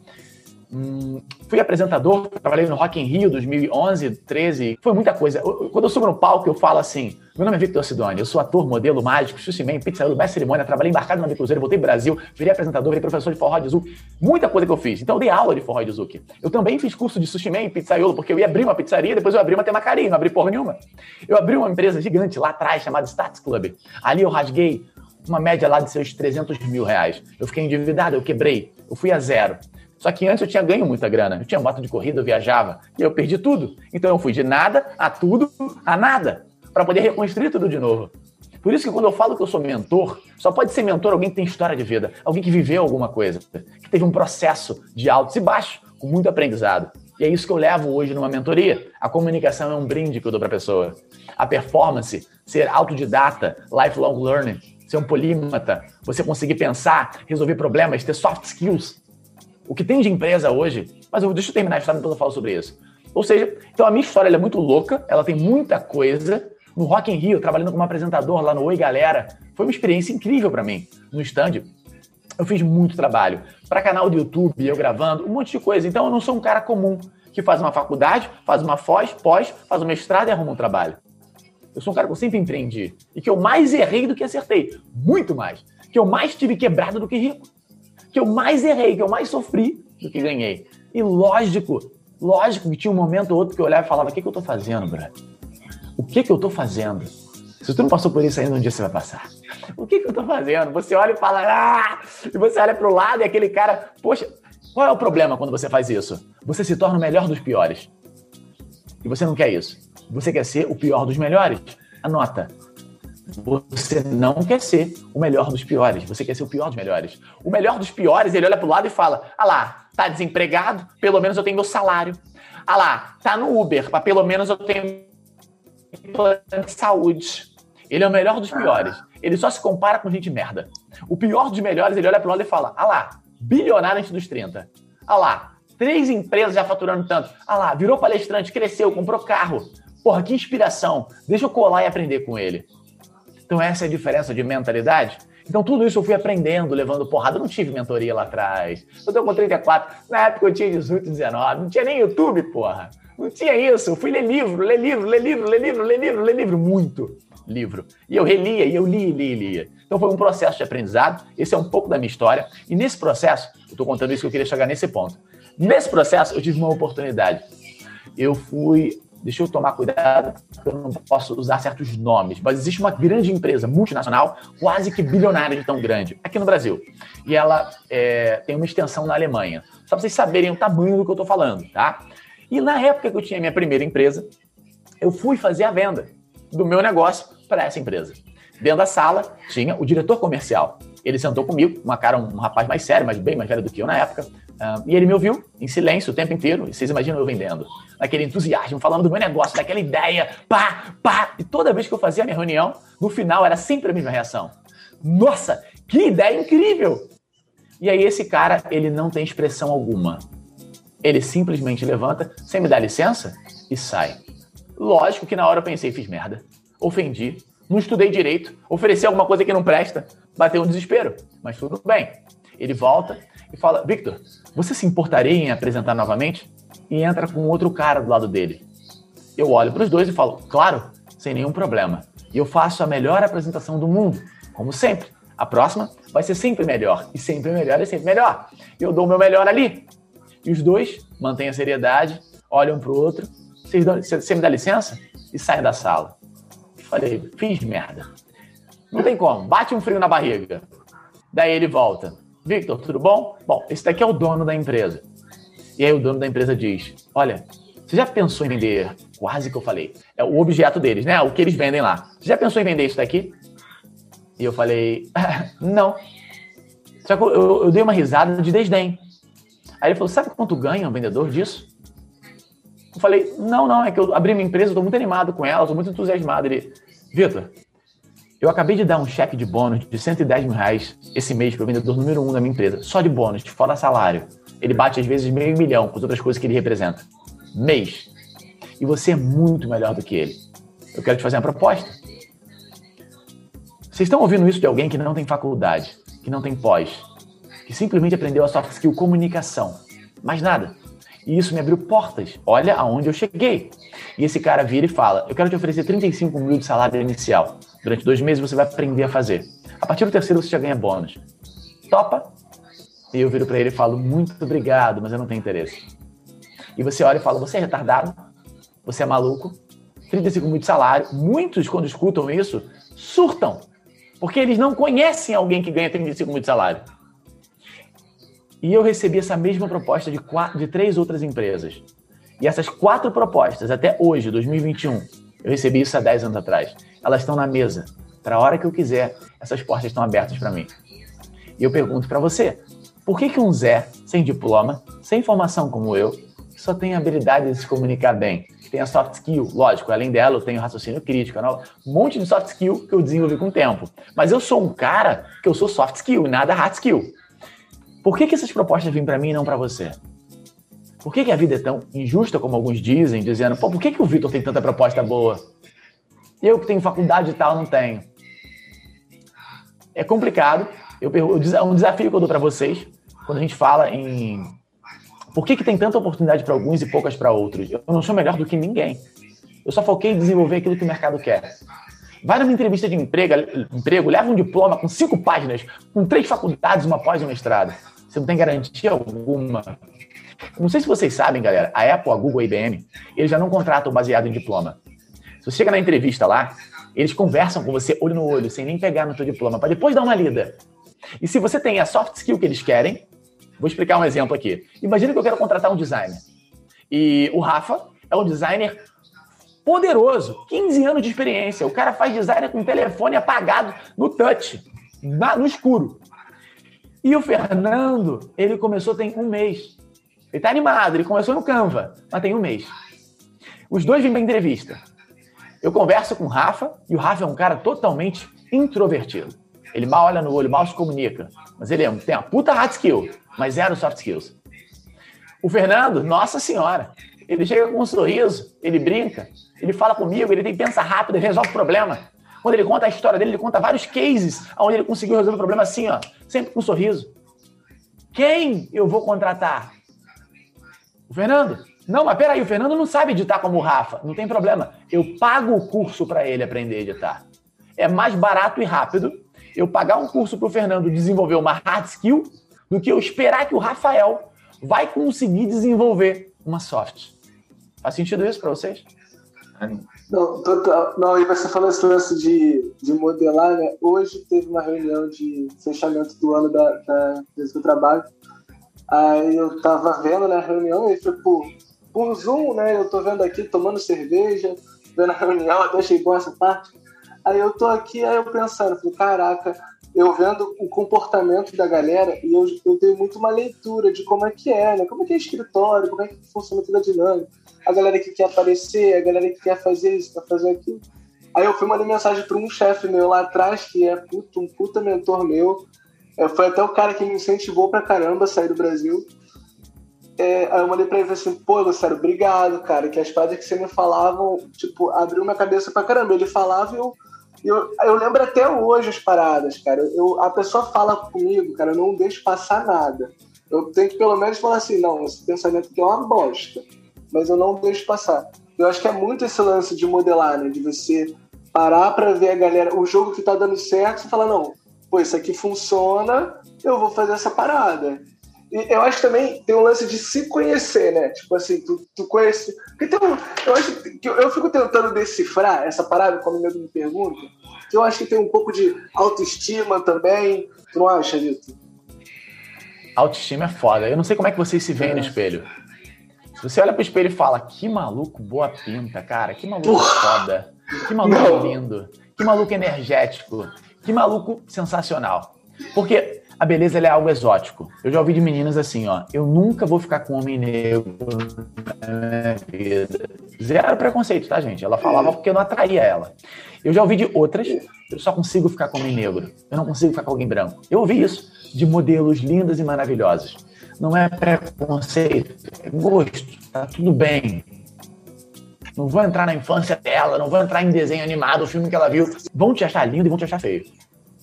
Fui apresentador, trabalhei no Rock in Rio 2011, 13, foi muita coisa. Quando eu subo no palco, eu falo assim, meu nome é Victor Sidoni, eu sou ator, modelo, mágico, Justin Bieber, pizzaiolo, mestre de cerimônia, trabalhei embarcado na cruzeiro, voltei pro Brasil, virei apresentador, virei professor de forró de Zouk, muita coisa que eu fiz. Então eu dei aula de forró de Zouk. Eu também fiz curso de Justin Bieber, pizzaiolo, porque eu ia abrir uma pizzaria, depois eu abri uma temacaria, não abri porra nenhuma. Eu abri uma empresa gigante lá atrás, chamada Stats Club. Ali eu rasguei uma média lá de seus R$300 mil. Eu fiquei endividado, eu quebrei, eu fui a zero. Só que antes eu tinha ganho muita grana, eu tinha moto de corrida, eu viajava, e eu perdi tudo. Então eu fui de nada a tudo a nada, para poder reconstruir tudo de novo. Por isso que quando eu falo que eu sou mentor, só pode ser mentor alguém que tem história de vida, alguém que viveu alguma coisa, que teve um processo de altos e baixos, com muito aprendizado. E é isso que eu levo hoje numa mentoria. A comunicação é um brinde que eu dou para a pessoa. A performance, ser autodidata, lifelong learning, ser um polímata, você conseguir pensar, resolver problemas, ter soft skills. O que tem de empresa hoje, mas deixa eu terminar a história, depois eu falo sobre isso. Ou seja, então a minha história ela é muito louca, ela tem muita coisa. No Rock in Rio, trabalhando como apresentador lá no Oi Galera, foi uma experiência incrível para mim. No stand, eu fiz muito trabalho. Para canal do YouTube, eu gravando, um monte de coisa. Então eu não sou um cara comum, que faz uma faculdade, faz uma pós, faz um mestrado e arruma um trabalho. Eu sou um cara que eu sempre empreendi. E que eu mais errei do que acertei. Muito mais. Que eu mais tive quebrado do que rico. Que eu mais errei, que eu mais sofri do que ganhei. E lógico que tinha um momento ou outro que eu olhava e falava, o que eu tô fazendo, brother? O que eu tô fazendo? Se tu não passou por isso ainda, um dia você vai passar. O que eu tô fazendo? Você olha e fala, ah! E você olha pro lado e aquele cara, poxa, qual é o problema quando você faz isso? Você se torna o melhor dos piores. E você não quer isso. Você quer ser o pior dos melhores? Anota. Você não quer ser o melhor dos piores, você quer ser o pior dos melhores. O melhor dos piores, ele olha pro lado e fala, ah lá, tá desempregado, pelo menos eu tenho meu salário. Ah lá, tá no Uber, mas pelo menos eu tenho plano de saúde. Ele é o melhor dos piores, ele só se compara com gente merda. O pior dos melhores, ele olha pro lado e fala, ah lá, bilionário antes dos 30. Ah lá, 3 empresas já faturando tanto. Ah lá, virou palestrante, cresceu, comprou carro. Porra, que inspiração, deixa eu colar e aprender com ele. Então essa é a diferença de mentalidade. Então tudo isso eu fui aprendendo, levando porrada. Eu não tive mentoria lá atrás. Eu tô com 34. Na época eu tinha 18, 19. Não tinha nem YouTube, porra. Não tinha isso. Eu fui ler livro. Muito livro. E eu relia, e eu lia. Então foi um processo de aprendizado. Esse é um pouco da minha história. E nesse processo, eu tô contando isso que eu queria chegar nesse ponto. Nesse processo, eu tive uma oportunidade. Eu fui... Deixa eu tomar cuidado, porque eu não posso usar certos nomes. Mas existe uma grande empresa multinacional, quase que bilionária de tão grande, aqui no Brasil. E ela tem uma extensão na Alemanha. Só para vocês saberem o tamanho do que eu estou falando, tá? E na época que eu tinha minha primeira empresa, eu fui fazer a venda do meu negócio para essa empresa. Dentro da sala tinha o diretor comercial. Ele sentou comigo, um rapaz mais sério, mas bem mais velho do que eu na época. E ele me ouviu em silêncio o tempo inteiro. E vocês imaginam eu vendendo. Naquele entusiasmo, falando do meu negócio, daquela ideia. E toda vez que eu fazia a minha reunião, no final era sempre a mesma reação. Nossa, que ideia incrível! E aí esse cara, ele não tem expressão alguma. Ele simplesmente levanta, sem me dar licença, e sai. Lógico que na hora eu pensei, fiz merda. Ofendi. Não estudei direito. Ofereci alguma coisa que não presta. Bateu um desespero. Mas tudo bem. Ele volta e fala, Victor, você se importaria em apresentar novamente? E entra com outro cara do lado dele. Eu olho para os dois e falo, claro, sem nenhum problema. E eu faço a melhor apresentação do mundo, como sempre. A próxima vai ser sempre melhor, e sempre melhor, e sempre melhor. E eu dou o meu melhor ali. E os dois mantêm a seriedade, olham para o outro, você me dá licença? E saem da sala. Eu falei, fiz merda. Não tem como, bate um frio na barriga. Daí ele volta. Victor, tudo bom? Bom, esse daqui é o dono da empresa. E aí o dono da empresa diz, olha, você já pensou em vender, quase que eu falei, é o objeto deles, né? O que eles vendem lá. Você já pensou em vender isso daqui? E eu falei, não. Só que eu dei uma risada de desdém. Aí ele falou, sabe quanto ganha um vendedor disso? Eu falei, não, é que eu abri minha empresa, eu tô muito animado com ela, tô muito entusiasmado. Ele, Victor, eu acabei de dar um cheque de bônus de 110 mil reais esse mês para o vendedor número 1 da minha empresa. Só de bônus, fora salário. Ele bate, às vezes, $500 mil com as outras coisas que ele representa. Mês. E você é muito melhor do que ele. Eu quero te fazer uma proposta. Vocês estão ouvindo isso de alguém que não tem faculdade, que não tem pós, que simplesmente aprendeu a soft skill comunicação. Mais nada. E isso me abriu portas. Olha aonde eu cheguei. E esse cara vira e fala, eu quero te oferecer $35 mil de salário inicial. Durante 2 meses você vai aprender a fazer. A partir do terceiro você já ganha bônus. Topa? E eu viro para ele e falo, muito obrigado, mas eu não tenho interesse. E você olha e fala, você é retardado? Você é maluco? 35 mil de salário. Muitos, quando escutam isso, surtam. Porque eles não conhecem alguém que ganha 35 mil de salário. E eu recebi essa mesma proposta de 3 outras empresas. E essas 4 propostas, até hoje, 2021... Eu recebi isso há 10 anos atrás. Elas estão na mesa. Para a hora que eu quiser, essas portas estão abertas para mim. E eu pergunto para você, por que um Zé, sem diploma, sem formação como eu, que só tem a habilidade de se comunicar bem, que tem a soft skill, lógico, além dela eu tenho raciocínio crítico, um monte de soft skill que eu desenvolvi com o tempo. Mas eu sou um cara que eu sou soft skill e nada hard skill. Por que essas propostas vêm para mim e não para você? Por que a vida é tão injusta, como alguns dizem, dizendo, pô, por que o Victor tem tanta proposta boa? Eu que tenho faculdade e tal, não tenho. É complicado. Um desafio que eu dou para vocês, quando a gente fala em por que tem tanta oportunidade para alguns e poucas para outros. Eu não sou melhor do que ninguém. Eu só foquei em desenvolver aquilo que o mercado quer. Vai numa entrevista de emprego, leva um diploma com 5 páginas, com 3 faculdades, uma pós e um mestrado. Você não tem garantia alguma. Não sei se vocês sabem, galera, a Apple, a Google, a IBM, eles já não contratam baseado em diploma. Se você chega na entrevista lá, eles conversam com você olho no olho, sem nem pegar no teu diploma, para depois dar uma lida. E se você tem a soft skill que eles querem, vou explicar um exemplo aqui. Imagina que eu quero contratar um designer. E o Rafa é um designer poderoso, 15 anos de experiência. O cara faz designer com o telefone apagado no touch, no escuro. E o Fernando, ele começou tem 1 mês. Ele tá animado, ele começou no Canva, mas tem 1 mês. Os dois vêm pra entrevista. Eu converso com o Rafa, e o Rafa é um cara totalmente introvertido. Ele mal olha no olho, mal se comunica. Mas ele tem uma puta hard skill, mas 0 soft skills. O Fernando, nossa senhora, ele chega com um sorriso, ele brinca, ele fala comigo, ele pensa rápido, ele resolve o problema. Quando ele conta a história dele, ele conta vários cases onde ele conseguiu resolver o problema assim, ó, sempre com um sorriso. Quem eu vou contratar? O Fernando? Não, mas peraí, o Fernando não sabe editar como o Rafa. Não tem problema. Eu pago o curso para ele aprender a editar. É mais barato e rápido eu pagar um curso para o Fernando desenvolver uma hard skill do que eu esperar que o Rafael vai conseguir desenvolver uma soft. Faz sentido isso para vocês? Não, total. Não, e você falou esse lance de modelar, né? Hoje teve uma reunião de fechamento do ano da empresa que eu trabalho. Aí eu tava vendo na reunião e foi por Zoom, né? Eu tô vendo aqui, tomando cerveja, vendo a reunião, até achei boa essa parte. Aí eu tô aqui, aí eu pensando, falei, caraca, eu vendo o comportamento da galera e eu tenho muito uma leitura de como é que é, né? Como é que é escritório, como é que funciona toda a dinâmica. A galera que quer aparecer, a galera que quer fazer isso, quer fazer aquilo. Aí eu fui mandar mensagem para um chefe meu lá atrás, que é um puta mentor meu. Foi até o cara que me incentivou pra caramba a sair do Brasil. Aí eu mandei pra ele assim, pô, Luciano, obrigado, cara, que as coisas que você me falavam, tipo, abriu minha cabeça pra caramba. Ele falava e eu lembro até hoje as paradas, cara. A pessoa fala comigo, cara, eu não deixo passar nada. Eu tenho que pelo menos falar assim, não, esse pensamento aqui é uma bosta, mas eu não deixo passar. Eu acho que é muito esse lance de modelar, né, de você parar pra ver a galera, o jogo que tá dando certo, e falar, não, pô, isso aqui funciona, eu vou fazer essa parada. E eu acho que também tem um lance de se conhecer, né? Tipo assim, tu conhece... Então, eu acho que eu fico tentando decifrar essa parada, como o meu me pergunta, que eu acho que tem um pouco de autoestima também. Tu não acha, Vitor? Autoestima é foda. Eu não sei como é que vocês se veem no espelho. Se você olha pro espelho e fala, que maluco boa pinta, cara, que maluco foda, que maluco lindo, que maluco energético... Que maluco sensacional. Porque a beleza é algo exótico. Eu já ouvi de meninas assim, ó. Eu nunca vou ficar com um homem negro na minha vida. Zero preconceito, tá, gente? Ela falava porque eu não atraía ela. Eu já ouvi de outras. Eu só consigo ficar com um homem negro. Eu não consigo ficar com alguém branco. Eu ouvi isso de modelos lindas e maravilhosas. Não é preconceito. É gosto. Tá tudo bem. Não vou entrar na infância dela, não vou entrar em desenho animado, o filme que ela viu. Vão te achar lindo e vão te achar feio.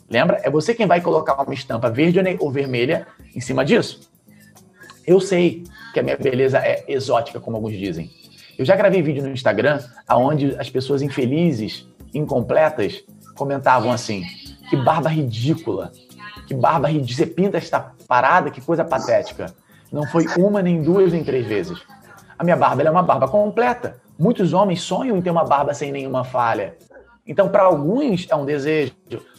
Lembra? É você quem vai colocar uma estampa verde ou vermelha em cima disso. Eu sei que a minha beleza é exótica, como alguns dizem. Eu já gravei vídeo no Instagram onde as pessoas infelizes, incompletas, comentavam assim, que barba ridícula, você pinta esta parada, que coisa patética. Não foi uma, nem duas, nem três vezes. A minha barba, ela é uma barba completa. Muitos homens sonham em ter uma barba sem nenhuma falha. Então, para alguns é um desejo,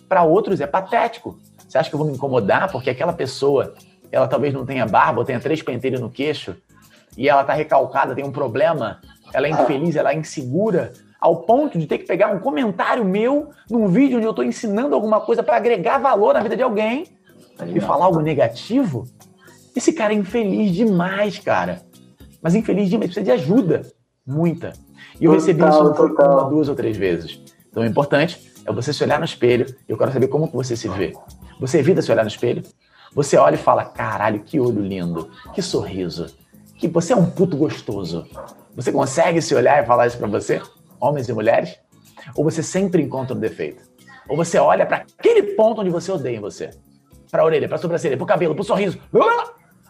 para outros é patético. Você acha que eu vou me incomodar porque aquela pessoa, ela talvez não tenha barba ou tenha três pentelhos no queixo e ela está recalcada, tem um problema, ela é infeliz, ela é insegura, ao ponto de ter que pegar um comentário meu num vídeo onde eu estou ensinando alguma coisa para agregar valor na vida de alguém e falar algo negativo? Esse cara é infeliz demais, cara. Mas infeliz demais, precisa de ajuda. Muita. E eu recebi isso uma, duas ou três vezes. Então o importante é você se olhar no espelho. Eu quero saber como você se vê. Você evita se olhar no espelho? Você olha e fala, caralho, que olho lindo, que sorriso, que você é um puto gostoso. Você consegue se olhar e falar isso pra você? Homens e mulheres? Ou você sempre encontra um defeito? Ou você olha pra aquele ponto onde você odeia em você? Pra orelha, pra sobrancelha, pro cabelo, pro sorriso,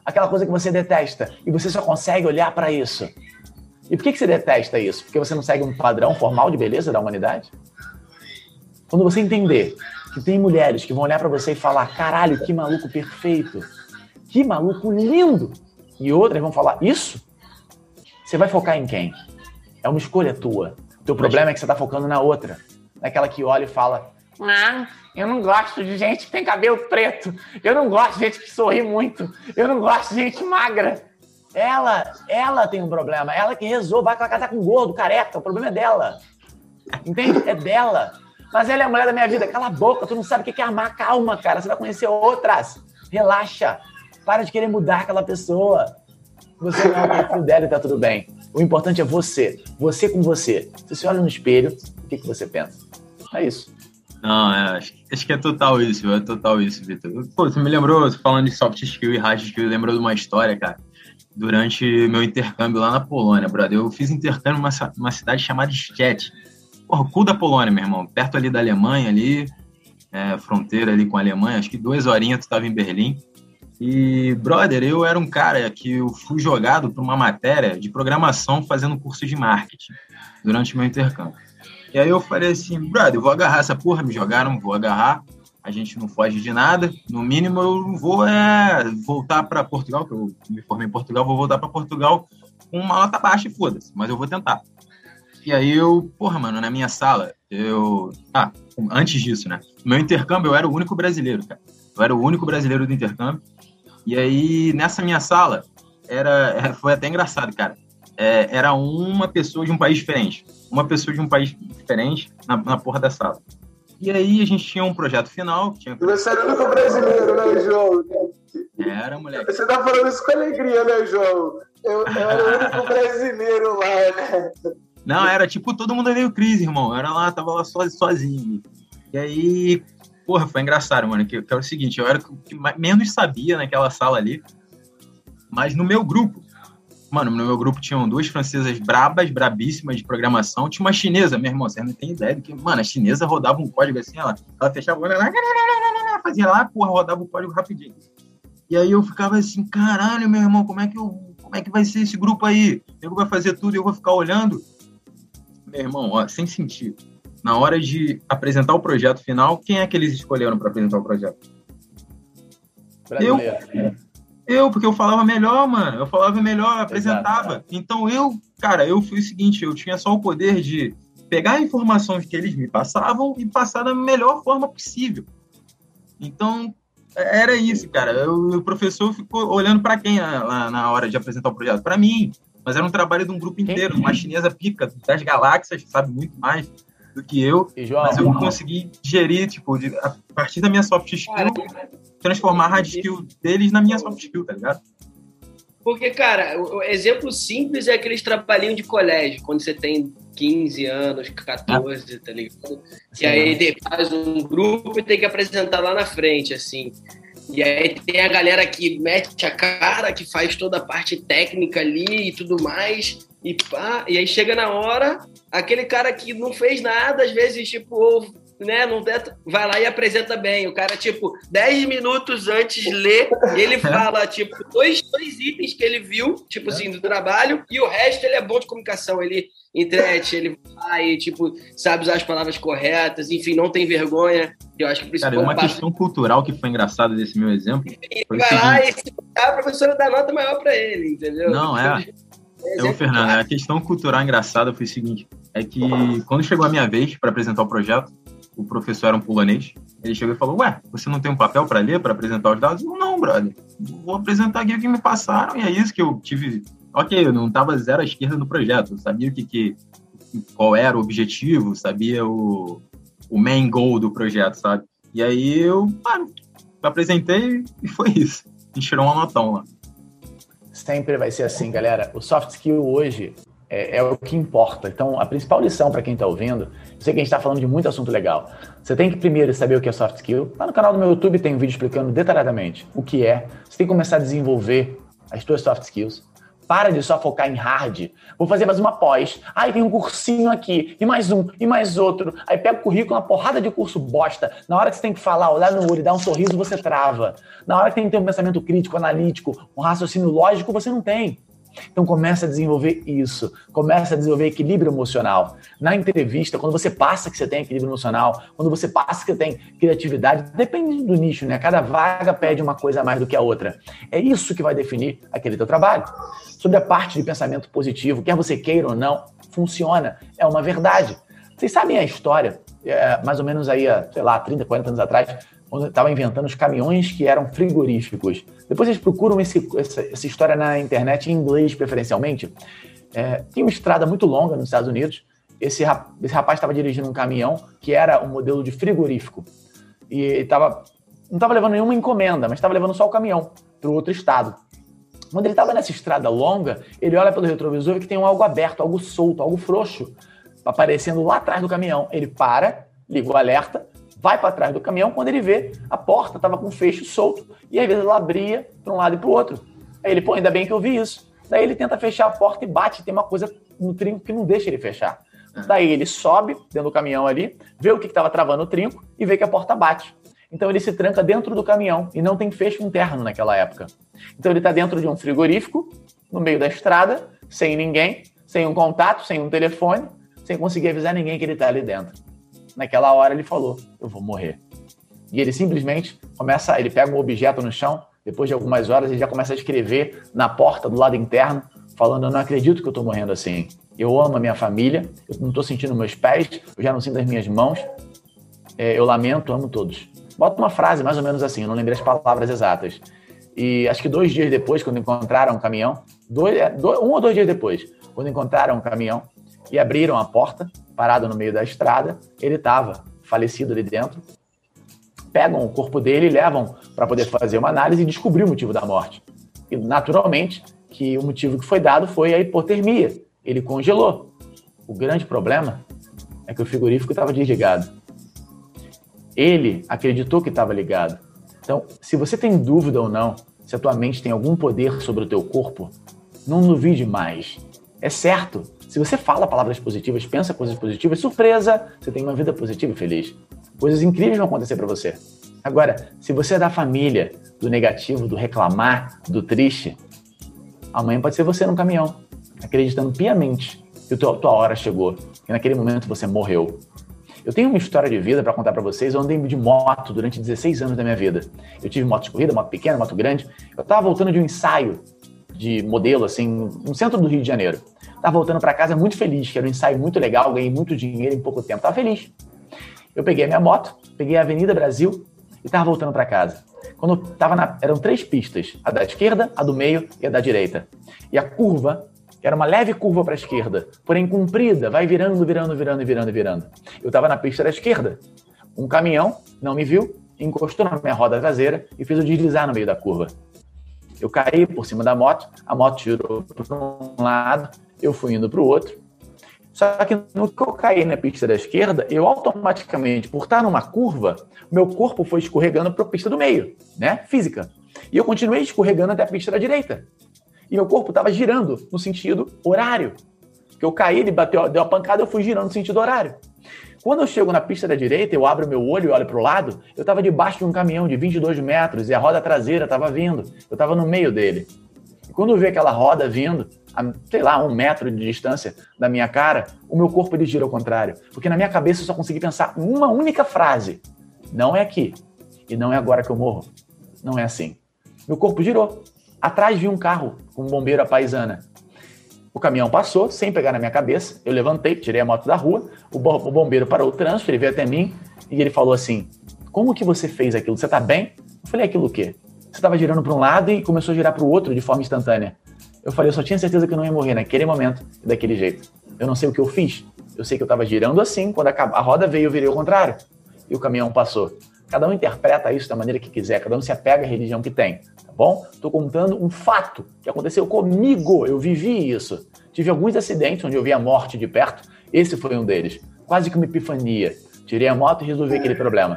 aquela coisa que você detesta. E você só consegue olhar pra isso. E por que você detesta isso? Porque você não segue um padrão formal de beleza da humanidade? Quando você entender que tem mulheres que vão olhar pra você e falar, caralho, que maluco perfeito, que maluco lindo, e outras vão falar isso, você vai focar em quem? É uma escolha tua. O teu problema é que você tá focando na outra, naquela que olha e fala, ah, eu não gosto de gente que tem cabelo preto, eu não gosto de gente que sorri muito, eu não gosto de gente magra. Ela tem um problema. Ela que resolve. Vai casar com gordo, careca. O problema é dela. Entende? É dela. Mas ela é a mulher da minha vida. Cala a boca. Tu não sabe o que é amar. Calma, cara. Você vai conhecer outras. Relaxa. Para de querer mudar aquela pessoa. Você não é o perfil dela e tá tudo bem. O importante é você. Você com você. Você se olha no espelho. O que você pensa? É isso. Não, acho que é total isso. É total isso, Vitor. Pô, você me lembrou, falando de soft skill e hard skill, lembrou de uma história, cara. Durante meu intercâmbio lá na Polônia, brother, eu fiz intercâmbio numa cidade chamada Szczecin, Porra, cu da Polônia, meu irmão. Perto ali da Alemanha, ali, fronteira ali com a Alemanha. Acho que 2 horinhas tu tava em Berlim. E, brother, eu era um cara que eu fui jogado para uma matéria de programação fazendo curso de marketing durante o meu intercâmbio. E aí eu falei assim, brother, eu vou agarrar essa porra, me jogaram, vou agarrar, a gente não foge de nada, no mínimo eu não vou voltar para Portugal, que eu me formei em Portugal, vou voltar para Portugal com uma nota baixa e foda-se, mas eu vou tentar. E aí eu, porra, mano, na minha sala, antes disso, né, no meu intercâmbio eu era o único brasileiro, cara, eu era o único brasileiro do intercâmbio, e aí nessa minha sala, foi até engraçado, cara, era uma pessoa de um país diferente. Na porra da sala. E aí a gente tinha um projeto final. Você era o único brasileiro, né, João? Era, moleque. Você tá falando isso com alegria, né, João? Eu era o único brasileiro lá, né? Não, era tipo, todo mundo veio crise, irmão. Tava lá sozinho. E aí, porra, foi engraçado, mano. Que era o seguinte, eu era o que menos sabia naquela sala ali. Mas no meu grupo, mano, no meu grupo tinham 2 francesas brabíssimas de programação. Tinha uma chinesa, meu irmão, você não tem ideia do que... Mano, a chinesa rodava um código assim, ela fechava o olho, ela fazia lá, porra, rodava o código rapidinho. E aí eu ficava assim, caralho, meu irmão, como é que vai ser esse grupo aí? Eu vou fazer tudo e eu vou ficar olhando? Meu irmão, ó, sem sentido. Na hora de apresentar o projeto final, quem é que eles escolheram para apresentar o projeto? Brasileiro, né? Eu, porque eu falava melhor, mano, apresentava. Exato. Então eu fui o seguinte, eu tinha só o poder de pegar a informação que eles me passavam e passar da melhor forma possível. Então, era isso, cara. O professor ficou olhando pra quem lá na hora de apresentar o projeto? Pra mim, mas era um trabalho de um grupo inteiro, uma chinesa pica das galáxias, que sabe muito mais do que eu, mas eu consegui gerir, tipo, a partir da minha soft skill... transformar a hard skill deles na minha soft skill, tá ligado? Porque, cara, o exemplo simples é aqueles trabalhinhos de colégio, quando você tem 15 anos, 14, tá ligado? E aí faz um grupo e tem que apresentar lá na frente, assim. E aí tem a galera que mete a cara, que faz toda a parte técnica ali e tudo mais, e pá, e aí chega na hora, aquele cara que não fez nada, às vezes, tipo... né, não tenta, vai lá e apresenta bem. O cara, tipo, 10 minutos antes lê, ele fala, tipo, dois itens que ele viu, tipo assim, do trabalho, e o resto ele é bom de comunicação, ele entrete, ele vai, tipo, sabe usar as palavras corretas, enfim, não tem vergonha. Eu acho que precisa. Cara, uma questão cultural que foi engraçada desse meu exemplo. Foi vai lá e a professora dá nota maior pra ele, entendeu? Não, Fernando, a questão cultural engraçada foi o seguinte, é que quando chegou a minha vez pra apresentar o projeto, o professor era um polonês, ele chegou e falou, ué, você não tem um papel para ler, para apresentar os dados? Eu, não, brother, vou apresentar aqui o que me passaram, e é isso que eu tive. Ok, eu não estava zero à esquerda no projeto, eu sabia qual era o objetivo, sabia o main goal do projeto, sabe? E aí eu, apresentei e foi isso, me tirou uma notão lá. Sempre vai ser assim, galera, o soft skill hoje... É o que importa. Então, a principal lição para quem está ouvindo, eu sei que a gente está falando de muito assunto legal. Você tem que primeiro saber o que é soft skill. Lá no canal do meu YouTube tem um vídeo explicando detalhadamente o que é. Você tem que começar a desenvolver as suas soft skills. Para de só focar em hard. Vou fazer mais uma pós. Aí tem um cursinho aqui, e mais um, e mais outro. Aí pega o currículo, uma porrada de curso bosta. Na hora que você tem que falar, olhar no olho, dar um sorriso, você trava. Na hora que tem que ter um pensamento crítico, analítico, um raciocínio lógico, você não tem. Então começa a desenvolver isso, começa a desenvolver equilíbrio emocional. Na entrevista, quando você passa que você tem equilíbrio emocional, quando você passa que você tem criatividade, depende do nicho, né? Cada vaga pede uma coisa a mais do que a outra. É isso que vai definir aquele teu trabalho. Sobre a parte de pensamento positivo, quer você queira ou não, funciona, é uma verdade. Vocês sabem a história, mais ou menos aí, sei lá, 30, 40 anos atrás, quando estava inventando os caminhões que eram frigoríficos. Depois eles procuram essa história na internet, em inglês preferencialmente. Tinha uma estrada muito longa nos Estados Unidos. Esse rapaz estava dirigindo um caminhão que era um modelo de frigorífico. E não estava levando nenhuma encomenda, mas estava levando só o caminhão para outro estado. Quando ele estava nessa estrada longa, ele olha pelo retrovisor e vê que tem algo aberto, algo solto, algo frouxo, aparecendo lá atrás do caminhão. Ele para, liga o alerta, vai para trás do caminhão, quando ele vê, a porta estava com um fecho solto, e às vezes ela abria para um lado e para o outro. Aí ele, ainda bem que eu vi isso. Daí ele tenta fechar a porta e bate, tem uma coisa no trinco que não deixa ele fechar. Daí ele sobe dentro do caminhão ali, vê o que estava travando o trinco e vê que a porta bate. Então ele se tranca dentro do caminhão e não tem fecho interno naquela época. Então ele está dentro de um frigorífico, no meio da estrada, sem ninguém, sem um contato, sem um telefone, sem conseguir avisar ninguém que ele está ali dentro. Naquela hora ele falou, eu vou morrer. E ele simplesmente começa, ele pega um objeto no chão, depois de algumas horas ele já começa a escrever na porta do lado interno, falando, eu não acredito que eu estou morrendo assim. Eu amo a minha família, eu não estou sentindo meus pés, eu já não sinto as minhas mãos, eu lamento, amo todos. Bota uma frase mais ou menos assim, eu não lembrei as palavras exatas. E acho que 2 dias depois, quando encontraram um caminhão, 1 ou 2 dias depois, quando encontraram um caminhão e abriram a porta, parado no meio da estrada, ele estava falecido ali dentro. Pegam o corpo dele e levam para poder fazer uma análise e descobrir o motivo da morte. E naturalmente que o motivo que foi dado foi a hipotermia. Ele congelou. O grande problema é que o frigorífico estava desligado. Ele acreditou que estava ligado. Então, se você tem dúvida ou não, se a tua mente tem algum poder sobre o teu corpo, não duvide mais. É certo. Se você fala palavras positivas, pensa coisas positivas, surpresa, você tem uma vida positiva e feliz. Coisas incríveis vão acontecer para você. Agora, se você é da família do negativo, do reclamar, do triste, amanhã pode ser você num caminhão, acreditando piamente que a tua hora chegou, que naquele momento você morreu. Eu tenho uma história de vida para contar para vocês. Eu andei de moto durante 16 anos da minha vida. Eu tive moto de corrida, moto pequena, moto grande. Eu estava voltando de um ensaio de modelo, assim, no centro do Rio de Janeiro. Estava voltando para casa muito feliz, que era um ensaio muito legal, ganhei muito dinheiro em pouco tempo, estava feliz. Eu peguei a minha moto, peguei a Avenida Brasil e estava voltando para casa. Quando eu tava eram 3 pistas, a da esquerda, a do meio e a da direita. E a curva era uma leve curva para a esquerda, porém comprida, vai virando. Eu estava na pista da esquerda. Um caminhão não me viu, encostou na minha roda traseira e fez eu deslizar no meio da curva. Eu caí por cima da moto, a moto girou para um lado, eu fui indo para o outro. Só que no que eu caí na pista da esquerda, eu automaticamente, por estar numa curva, meu corpo foi escorregando para a pista do meio, né? Física. E eu continuei escorregando até a pista da direita. E meu corpo estava girando no sentido horário. Eu caí, ele bateu, deu a pancada, eu fui girando no sentido horário. Quando eu chego na pista da direita, eu abro meu olho e olho para o lado, eu estava debaixo de um caminhão de 22 metros e a roda traseira estava vindo. Eu estava no meio dele. E quando eu vi aquela roda vindo, a, sei lá, 1 metro de distância da minha cara, o meu corpo ele gira ao contrário. Porque na minha cabeça eu só consegui pensar em uma única frase. Não é aqui. E não é agora que eu morro. Não é assim. Meu corpo girou. Atrás vi um carro com um bombeiro à paisana. O caminhão passou, sem pegar na minha cabeça. Eu levantei, tirei a moto da rua. O bombeiro parou o trânsito, ele veio até mim e ele falou assim, como que você fez aquilo? Você tá bem? Eu falei, aquilo o quê? Você estava girando para um lado e começou a girar para o outro de forma instantânea. Eu falei, eu só tinha certeza que eu não ia morrer naquele momento e daquele jeito. Eu não sei o que eu fiz. Eu sei que eu estava girando assim, quando a roda veio, eu virei ao contrário. E o caminhão passou. Cada um interpreta isso da maneira que quiser, cada um se apega à religião que tem, tá bom? Estou contando um fato que aconteceu comigo, eu vivi isso. Tive alguns acidentes onde eu vi a morte de perto, esse foi um deles. Quase que uma epifania. Tirei a moto e resolvi aquele problema.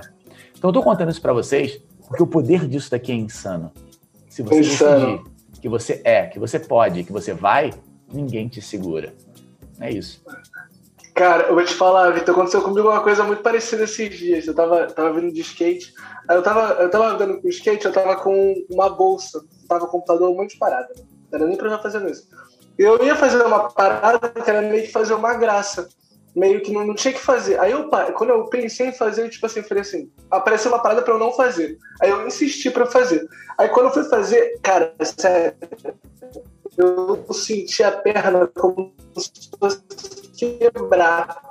Então eu estou contando isso para vocês, porque o poder disso daqui é insano. Se você decidir que você é, que você pode, que você vai, ninguém te segura. É isso. Cara, eu vou te falar, Victor, aconteceu comigo uma coisa muito parecida esses dias. Eu tava vindo de skate, aí eu tava andando com skate, eu tava com uma bolsa, tava com computador, um monte de parada. Né? Não era nem pra eu já fazendo isso. Eu ia fazer uma parada que era meio que fazer uma graça, meio que não tinha que fazer. Aí quando eu pensei em fazer, eu, tipo assim, falei assim, apareceu uma parada pra eu não fazer. Aí eu insisti pra fazer. Aí quando eu fui fazer, cara, sério, eu senti a perna como se fosse quebrar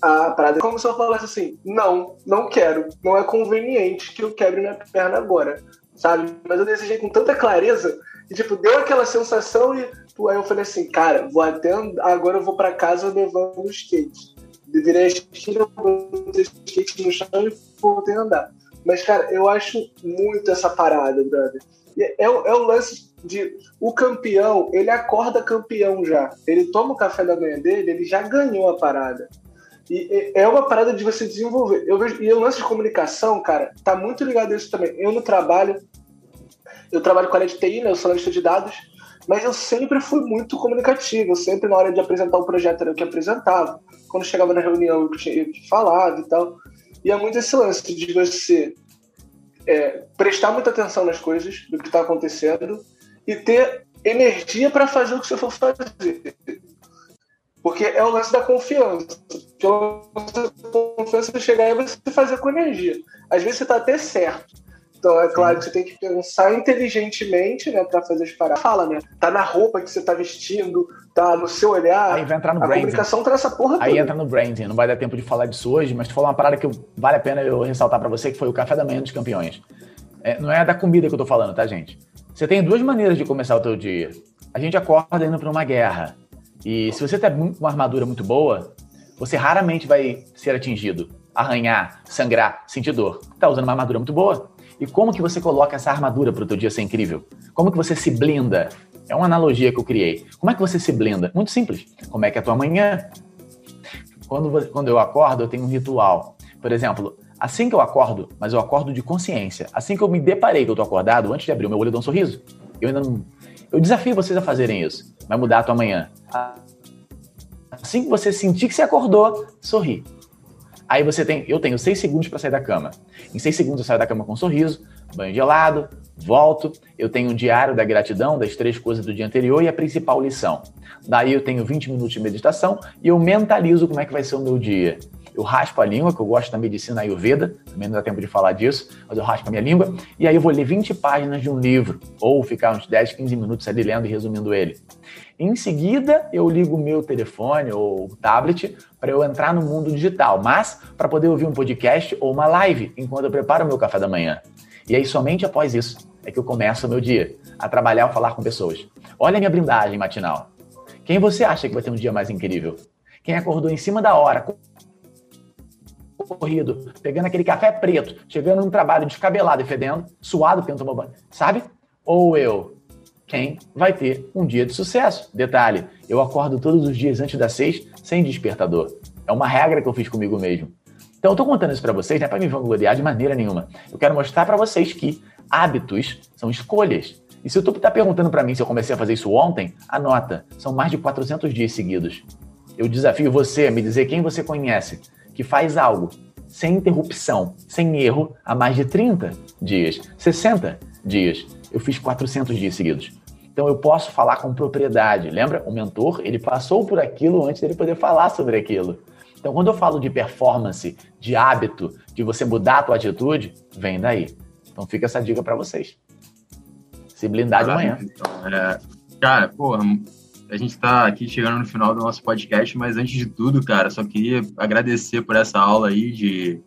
a parada. Como se eu falasse assim, não quero, não é conveniente que eu quebre minha perna agora, sabe? Mas eu desejei com tanta clareza, e tipo, deu aquela sensação e pô, aí eu falei assim, cara, vou até agora eu vou pra casa levando o skate. Virei a esquina, botei o skate no chão e voltei a andar. Mas, cara, eu acho muito essa parada, brother. É o lance de... O campeão, ele acorda campeão já. Ele toma o café da manhã dele, ele já ganhou a parada. E é uma parada de você desenvolver. E o lance de comunicação, cara, tá muito ligado a isso também. Eu no trabalho... Eu trabalho com a LTI, né? Eu sou analista de dados. Mas eu sempre fui muito comunicativo, eu sempre na hora de apresentar o projeto era eu que apresentava, quando chegava na reunião eu tinha que falar e tal. E é muito esse lance de você prestar muita atenção nas coisas, do que está acontecendo, e ter energia para fazer o que você for fazer. Porque é o lance da confiança. Porque o lance da confiança de chegar e você fazer com energia. Às vezes você está até certo. Então, é claro que você tem que pensar inteligentemente, né, para fazer as paradas. Fala, né? Tá na roupa que você tá vestindo, tá no seu olhar. Aí vai entrar no branding. A comunicação tá nessa porra toda. Aí entra no branding. Não vai dar tempo de falar disso hoje, mas tu falou uma parada que vale a pena eu ressaltar para você, que foi o café da manhã dos campeões. Não é da comida que eu tô falando, tá, gente? Você tem duas maneiras de começar o teu dia. A gente acorda indo para uma guerra. E se você tem uma armadura muito boa, você raramente vai ser atingido, arranhar, sangrar, sentir dor. Tá usando uma armadura muito boa? E como que você coloca essa armadura para o teu dia ser incrível? Como que você se blinda? É uma analogia que eu criei. Como é que você se blinda? Muito simples. Como é que é a tua manhã? Quando eu acordo, eu tenho um ritual. Por exemplo, assim que eu acordo, mas eu acordo de consciência. Assim que eu me deparei que eu tô acordado, antes de abrir o meu olho, eu dou um sorriso. Eu desafio vocês a fazerem isso. Vai mudar a tua manhã. Assim que você sentir que você acordou, sorri. Aí eu tenho 6 segundos para sair da cama. Em 6 segundos eu saio da cama com um sorriso, banho gelado, volto. Eu tenho um diário da gratidão, das 3 coisas do dia anterior e a principal lição. Daí eu tenho 20 minutos de meditação e eu mentalizo como é que vai ser o meu dia. Eu raspo a língua, que eu gosto da medicina Ayurveda, também não dá tempo de falar disso, mas eu raspo a minha língua, e aí eu vou ler 20 páginas de um livro, ou ficar uns 10, 15 minutos ali lendo e resumindo ele. Em seguida, eu ligo o meu telefone ou tablet para eu entrar no mundo digital, mas para poder ouvir um podcast ou uma live enquanto eu preparo o meu café da manhã. E aí, somente após isso, é que eu começo o meu dia, a trabalhar ou falar com pessoas. Olha a minha blindagem matinal. Quem você acha que vai ter um dia mais incrível? Quem acordou em cima da hora, corrido, pegando aquele café preto, chegando num trabalho descabelado e fedendo, suado, porque não tomou banho, sabe? Ou eu, quem vai ter um dia de sucesso? Detalhe, eu acordo todos os dias antes das 6, sem despertador. É uma regra que eu fiz comigo mesmo. Então, eu tô contando isso pra vocês, não é pra me vangloriar de maneira nenhuma. Eu quero mostrar pra vocês que hábitos são escolhas. E se o YouTube tá perguntando pra mim se eu comecei a fazer isso ontem, anota, são mais de 400 dias seguidos. Eu desafio você a me dizer quem você conhece que faz algo sem interrupção, sem erro, há mais de 30 dias, 60 dias. Eu fiz 400 dias seguidos. Então, eu posso falar com propriedade. Lembra? O mentor, ele passou por aquilo antes dele poder falar sobre aquilo. Então, quando eu falo de performance, de hábito, de você mudar a tua atitude, vem daí. Então, fica essa dica para vocês. Se blindar de manhã. Então, cara, porra... A gente está aqui chegando no final do nosso podcast, mas antes de tudo, cara, só queria agradecer por essa aula aí de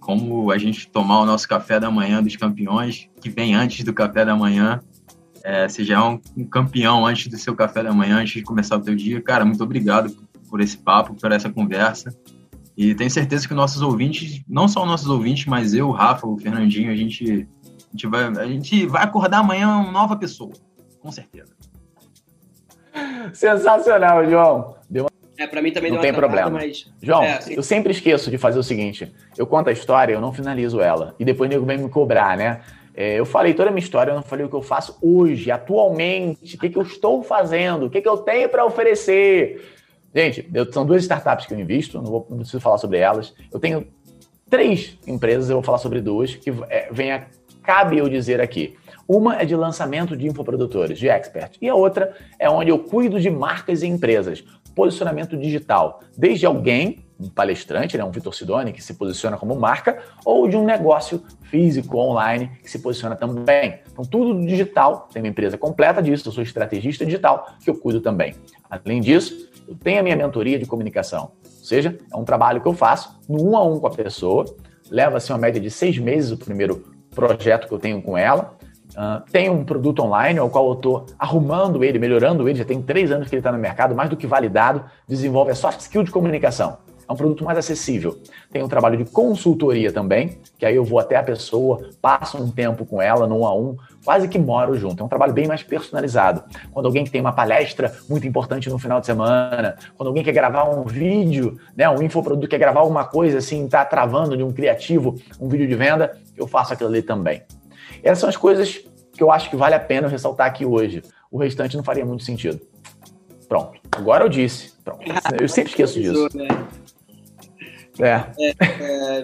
como a gente tomar o nosso café da manhã dos campeões, que vem antes do café da manhã. Você já é um campeão antes do seu café da manhã, antes de começar o teu dia. Cara, muito obrigado por esse papo, por essa conversa. E tenho certeza que nossos ouvintes, não só nossos ouvintes, mas eu, o Rafa, o Fernandinho, a gente vai acordar amanhã uma nova pessoa, com certeza. Sensacional, João. Pra mim também não tem problema. Mas... João, eu sempre esqueço de fazer o seguinte: eu conto a história, eu não finalizo ela. E depois o nego vem me cobrar, né? Eu falei toda a minha história, eu não falei o que eu faço hoje, atualmente, o que eu estou fazendo, o que eu tenho para oferecer. Gente, são 2 startups que eu invisto, não preciso falar sobre elas. Eu tenho 3 empresas, eu vou falar sobre 2, que cabe eu dizer aqui. Uma é de lançamento de infoprodutores, de expert. E a outra é onde eu cuido de marcas e empresas. Posicionamento digital. Desde alguém, um palestrante, né, um Victor Sidoni, que se posiciona como marca, ou de um negócio físico, online, que se posiciona também. Então, tudo digital. Tem uma empresa completa disso. Eu sou estrategista digital, que eu cuido também. Além disso, eu tenho a minha mentoria de comunicação. Ou seja, é um trabalho que eu faço no 1 a 1 com a pessoa. Leva-se uma média de 6 meses o primeiro projeto que eu tenho com ela. Tem um produto online ao qual eu estou arrumando ele, melhorando ele, já tem 3 anos que ele está no mercado, mais do que validado, desenvolve a soft skill de comunicação. É um produto mais acessível. Tem um trabalho de consultoria também, que aí eu vou até a pessoa, passo um tempo com ela, no 1 a 1, quase que moro junto. É um trabalho bem mais personalizado. Quando alguém que tem uma palestra muito importante no final de semana, quando alguém quer gravar um vídeo, né, um infoproduto, quer gravar alguma coisa assim, está travando de um criativo, um vídeo de venda, eu faço aquilo ali também. Essas são as coisas que eu acho que vale a pena eu ressaltar aqui hoje. o restante não faria muito sentido. Pronto. Agora eu disse. Pronto. Eu sempre esqueço disso.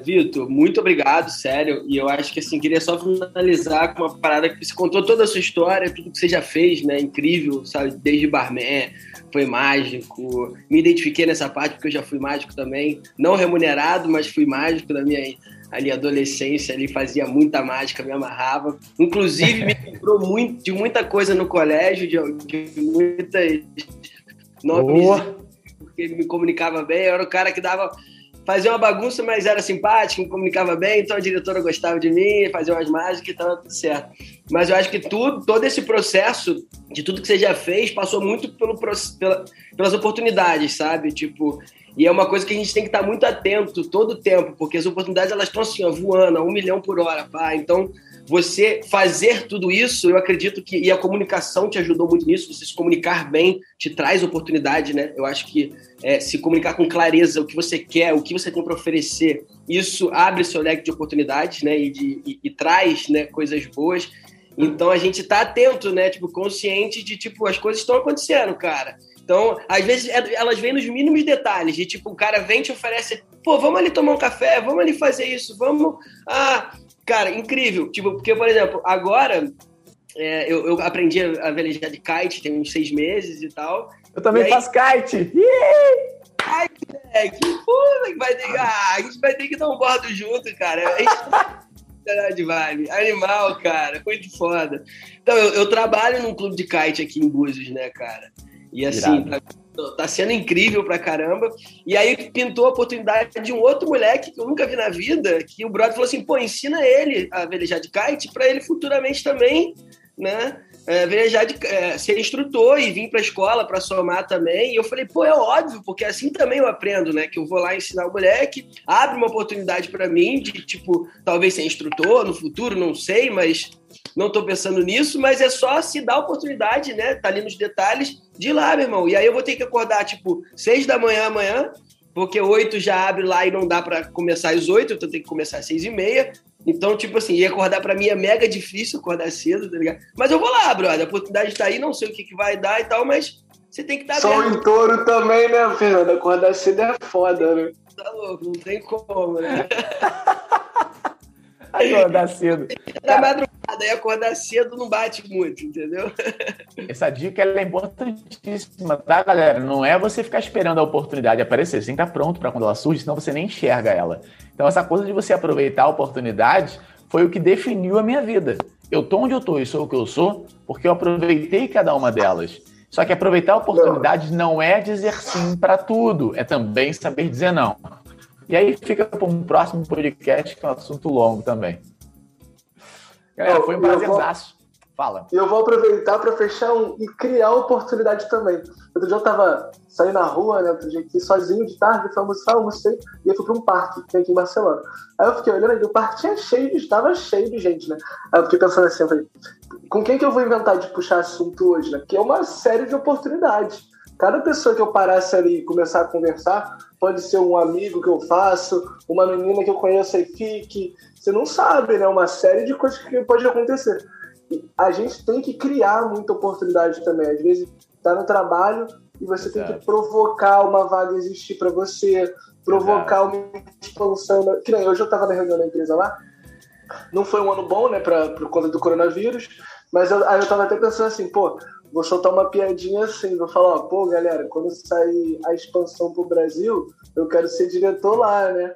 Victor, muito obrigado, sério. E eu acho que assim, queria só finalizar com uma parada que você contou toda a sua história, tudo que você já fez, né? Incrível, sabe? Desde barman, foi mágico. Me identifiquei nessa parte porque eu já fui mágico também. Não remunerado, mas fui mágico na minha ali, adolescência, ali fazia muita mágica, me amarrava. Inclusive, me lembrou muito, de muita coisa no colégio, de muitas nomes, porque ele me comunicava bem, eu era o cara que dava. Fazia uma bagunça, mas era simpático, me comunicava bem, então a diretora gostava de mim, fazia umas mágicas e estava tudo certo. Mas eu acho que todo esse processo, de tudo que você já fez, passou muito pelas oportunidades, sabe? Tipo, e é uma coisa que a gente tem que estar muito atento todo o tempo, porque as oportunidades, elas estão assim, ó, voando, a 1 milhão por hora, pá. Então, você fazer tudo isso, eu acredito que... E a comunicação te ajudou muito nisso, você se comunicar bem te traz oportunidade, né? Eu acho que se comunicar com clareza o que você quer, o que você tem para oferecer, isso abre seu leque de oportunidades, né? E traz, né, coisas boas. Então, a gente tá atento, né? Tipo, consciente de, tipo, as coisas estão acontecendo, cara. Então, às vezes, elas vêm nos mínimos detalhes, de tipo, o cara vem te oferece, pô, vamos ali tomar um café, vamos ali fazer isso, vamos... Ah, cara, incrível. Tipo, porque, por exemplo, agora eu aprendi a velejar de kite, tem uns 6 meses e tal. Eu também faço kite! Ai, moleque, pô, a gente vai ter que dar um bordo junto, cara. A gente... de vibe. Animal, cara, muito foda. Então, eu trabalho num clube de kite aqui em Búzios, né, cara? E assim, tá sendo incrível pra caramba. E aí pintou a oportunidade de um outro moleque que eu nunca vi na vida, que o brother falou assim, pô, ensina ele a velejar de kite pra ele futuramente também, né, velejar de, ser instrutor e vir pra escola pra somar também. E eu falei, pô, é óbvio, porque assim também eu aprendo, né, que eu vou lá ensinar o moleque, abre uma oportunidade pra mim de, tipo, talvez ser instrutor no futuro, não sei, mas... Não tô pensando nisso, mas é só se dar a oportunidade, né? Tá ali nos detalhes de ir lá, meu irmão. E aí eu vou ter que acordar, tipo, 6 da manhã amanhã, porque 8 já abre lá e não dá pra começar às 8, então tem que começar às 6:30. Então, tipo assim, e acordar pra mim é mega difícil acordar cedo, tá ligado? Mas eu vou lá, brother. A oportunidade tá aí, não sei o que vai dar e tal, mas você tem que estar aberto. Sou em touro também, né, Fernando? Acordar cedo é foda, né? Tá louco, não tem como, né? Acordar cedo. Da madrugada, e acordar cedo não bate muito, entendeu? Essa dica ela é importantíssima, tá, galera? Não é você ficar esperando a oportunidade aparecer, você tem que estar pronto para quando ela surge, senão você nem enxerga ela. Então, essa coisa de você aproveitar a oportunidade foi o que definiu a minha vida. Eu tô onde eu tô e sou o que eu sou, porque eu aproveitei cada uma delas. Só que aproveitar oportunidades não é dizer sim para tudo, é também saber dizer não. E aí fica para um próximo podcast, que é um assunto longo também. Galera, foi um prazerzaço. Fala. E eu vou aproveitar para fechar e criar oportunidade também. Outro dia eu tava saindo na rua, né? Outro dia aqui sozinho de tarde, fui almoçar, almocei, e eu fui para um parque, que tem aqui em Barcelona. Aí eu fiquei olhando, e o parque estava cheio de gente, né? Aí eu fiquei pensando assim, eu falei, com quem que eu vou inventar de puxar assunto hoje, né? Porque é uma série de oportunidades. Cada pessoa que eu parasse ali e começar a conversar, pode ser um amigo que eu faço, uma menina que eu conheço e fique. Você não sabe, né? Uma série de coisas que pode acontecer. E a gente tem que criar muita oportunidade também. Às vezes tá no trabalho e você tem que provocar uma vaga existir para você, provocar uma expansão. Que nem hoje eu tava na reunião da empresa lá. Não foi um ano bom, né? Por conta do coronavírus. Mas eu tava até pensando assim, pô... Vou soltar uma piadinha assim, vou falar, ó, pô, galera, quando sair a expansão pro Brasil, eu quero ser diretor lá, né?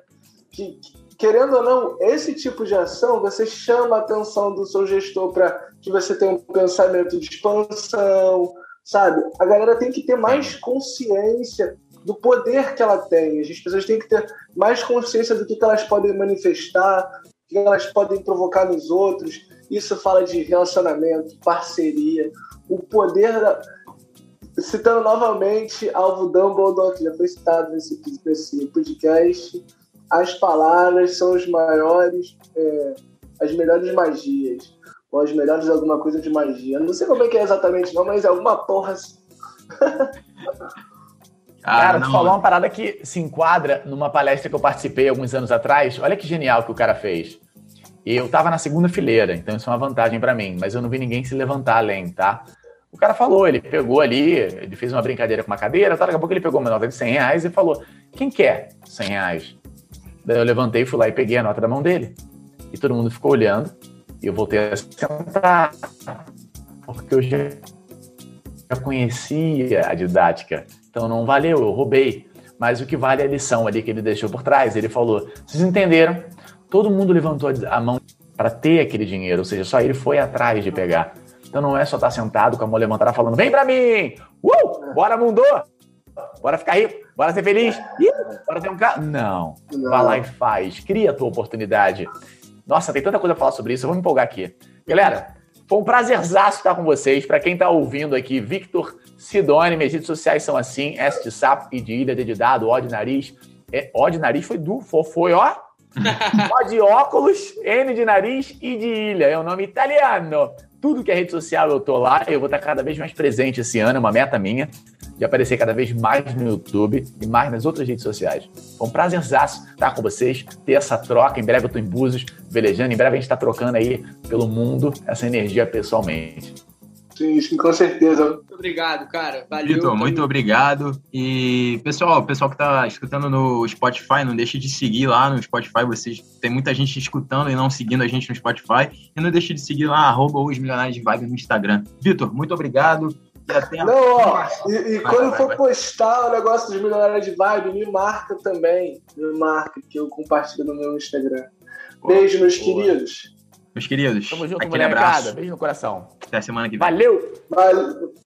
Querendo ou não, esse tipo de ação, você chama a atenção do seu gestor para que você tenha um pensamento de expansão, sabe? A galera tem que ter mais consciência do poder que ela tem. As pessoas têm que ter mais consciência do que elas podem manifestar, o que elas podem provocar nos outros. Isso fala de relacionamento, parceria, o poder da... Citando novamente Alvo Dumbledore, que já foi citado nesse podcast, as palavras são os maiores, as melhores magias, ou as melhores alguma coisa de magia. Não sei como é que é exatamente não, mas é alguma porra assim. Cara, tu falou uma parada que se enquadra numa palestra que eu participei alguns anos atrás. Olha que genial que o cara fez. Eu tava na segunda fileira, então isso é uma vantagem pra mim, mas eu não vi ninguém se levantar além, tá? O cara falou, ele pegou ali, ele fez uma brincadeira com uma cadeira, tá? Daqui a pouco ele pegou uma nota de R$100 e falou, quem quer R$100? Daí eu levantei, fui lá e peguei a nota da mão dele. E todo mundo ficou olhando e eu voltei a sentar, porque eu já conhecia a didática, então não valeu, eu roubei. Mas o que vale é a lição ali que ele deixou por trás. Ele falou, vocês entenderam? Todo mundo levantou a mão para ter aquele dinheiro, ou seja, só ele foi atrás de pegar. Então não é só estar sentado com a mão levantada falando, vem para mim, bora mundo, bora ficar rico, bora ser feliz, bora ter um carro. Não, vai lá e faz, cria a tua oportunidade. Nossa, tem tanta coisa pra falar sobre isso, eu vou me empolgar aqui. Galera, foi um prazerzaço estar com vocês. Para quem tá ouvindo aqui, Victor Sidoni, minhas redes sociais são assim, S de sapo e de ilha, D de dado, O de nariz. O de nariz foi ó. O de óculos, N de nariz e de ilha, é um nome italiano. Tudo que é rede social eu tô lá, eu vou estar cada vez mais presente esse ano, é uma meta minha, de aparecer cada vez mais no YouTube e mais nas outras redes sociais. Foi um prazerzaço estar com vocês, ter essa troca, em breve eu estou em Búzios, velejando, em breve a gente está trocando aí pelo mundo essa energia pessoalmente. Sim, com certeza. Muito obrigado, cara. Valeu. Vitor, muito obrigado. E, pessoal que está escutando no Spotify, não deixe de seguir lá no Spotify. Vocês, tem muita gente escutando e não seguindo a gente no Spotify. E não deixe de seguir lá, @osmilionariosdevibe no Instagram. Vitor, muito obrigado. E até quando postar o negócio dos Milionários de Vibe, me marca também. Me marca, que eu compartilho no meu Instagram. Beijo, meus queridos. Meus queridos, tamo junto, aquele abraço. Beijo no coração. Até a semana que vem. Valeu!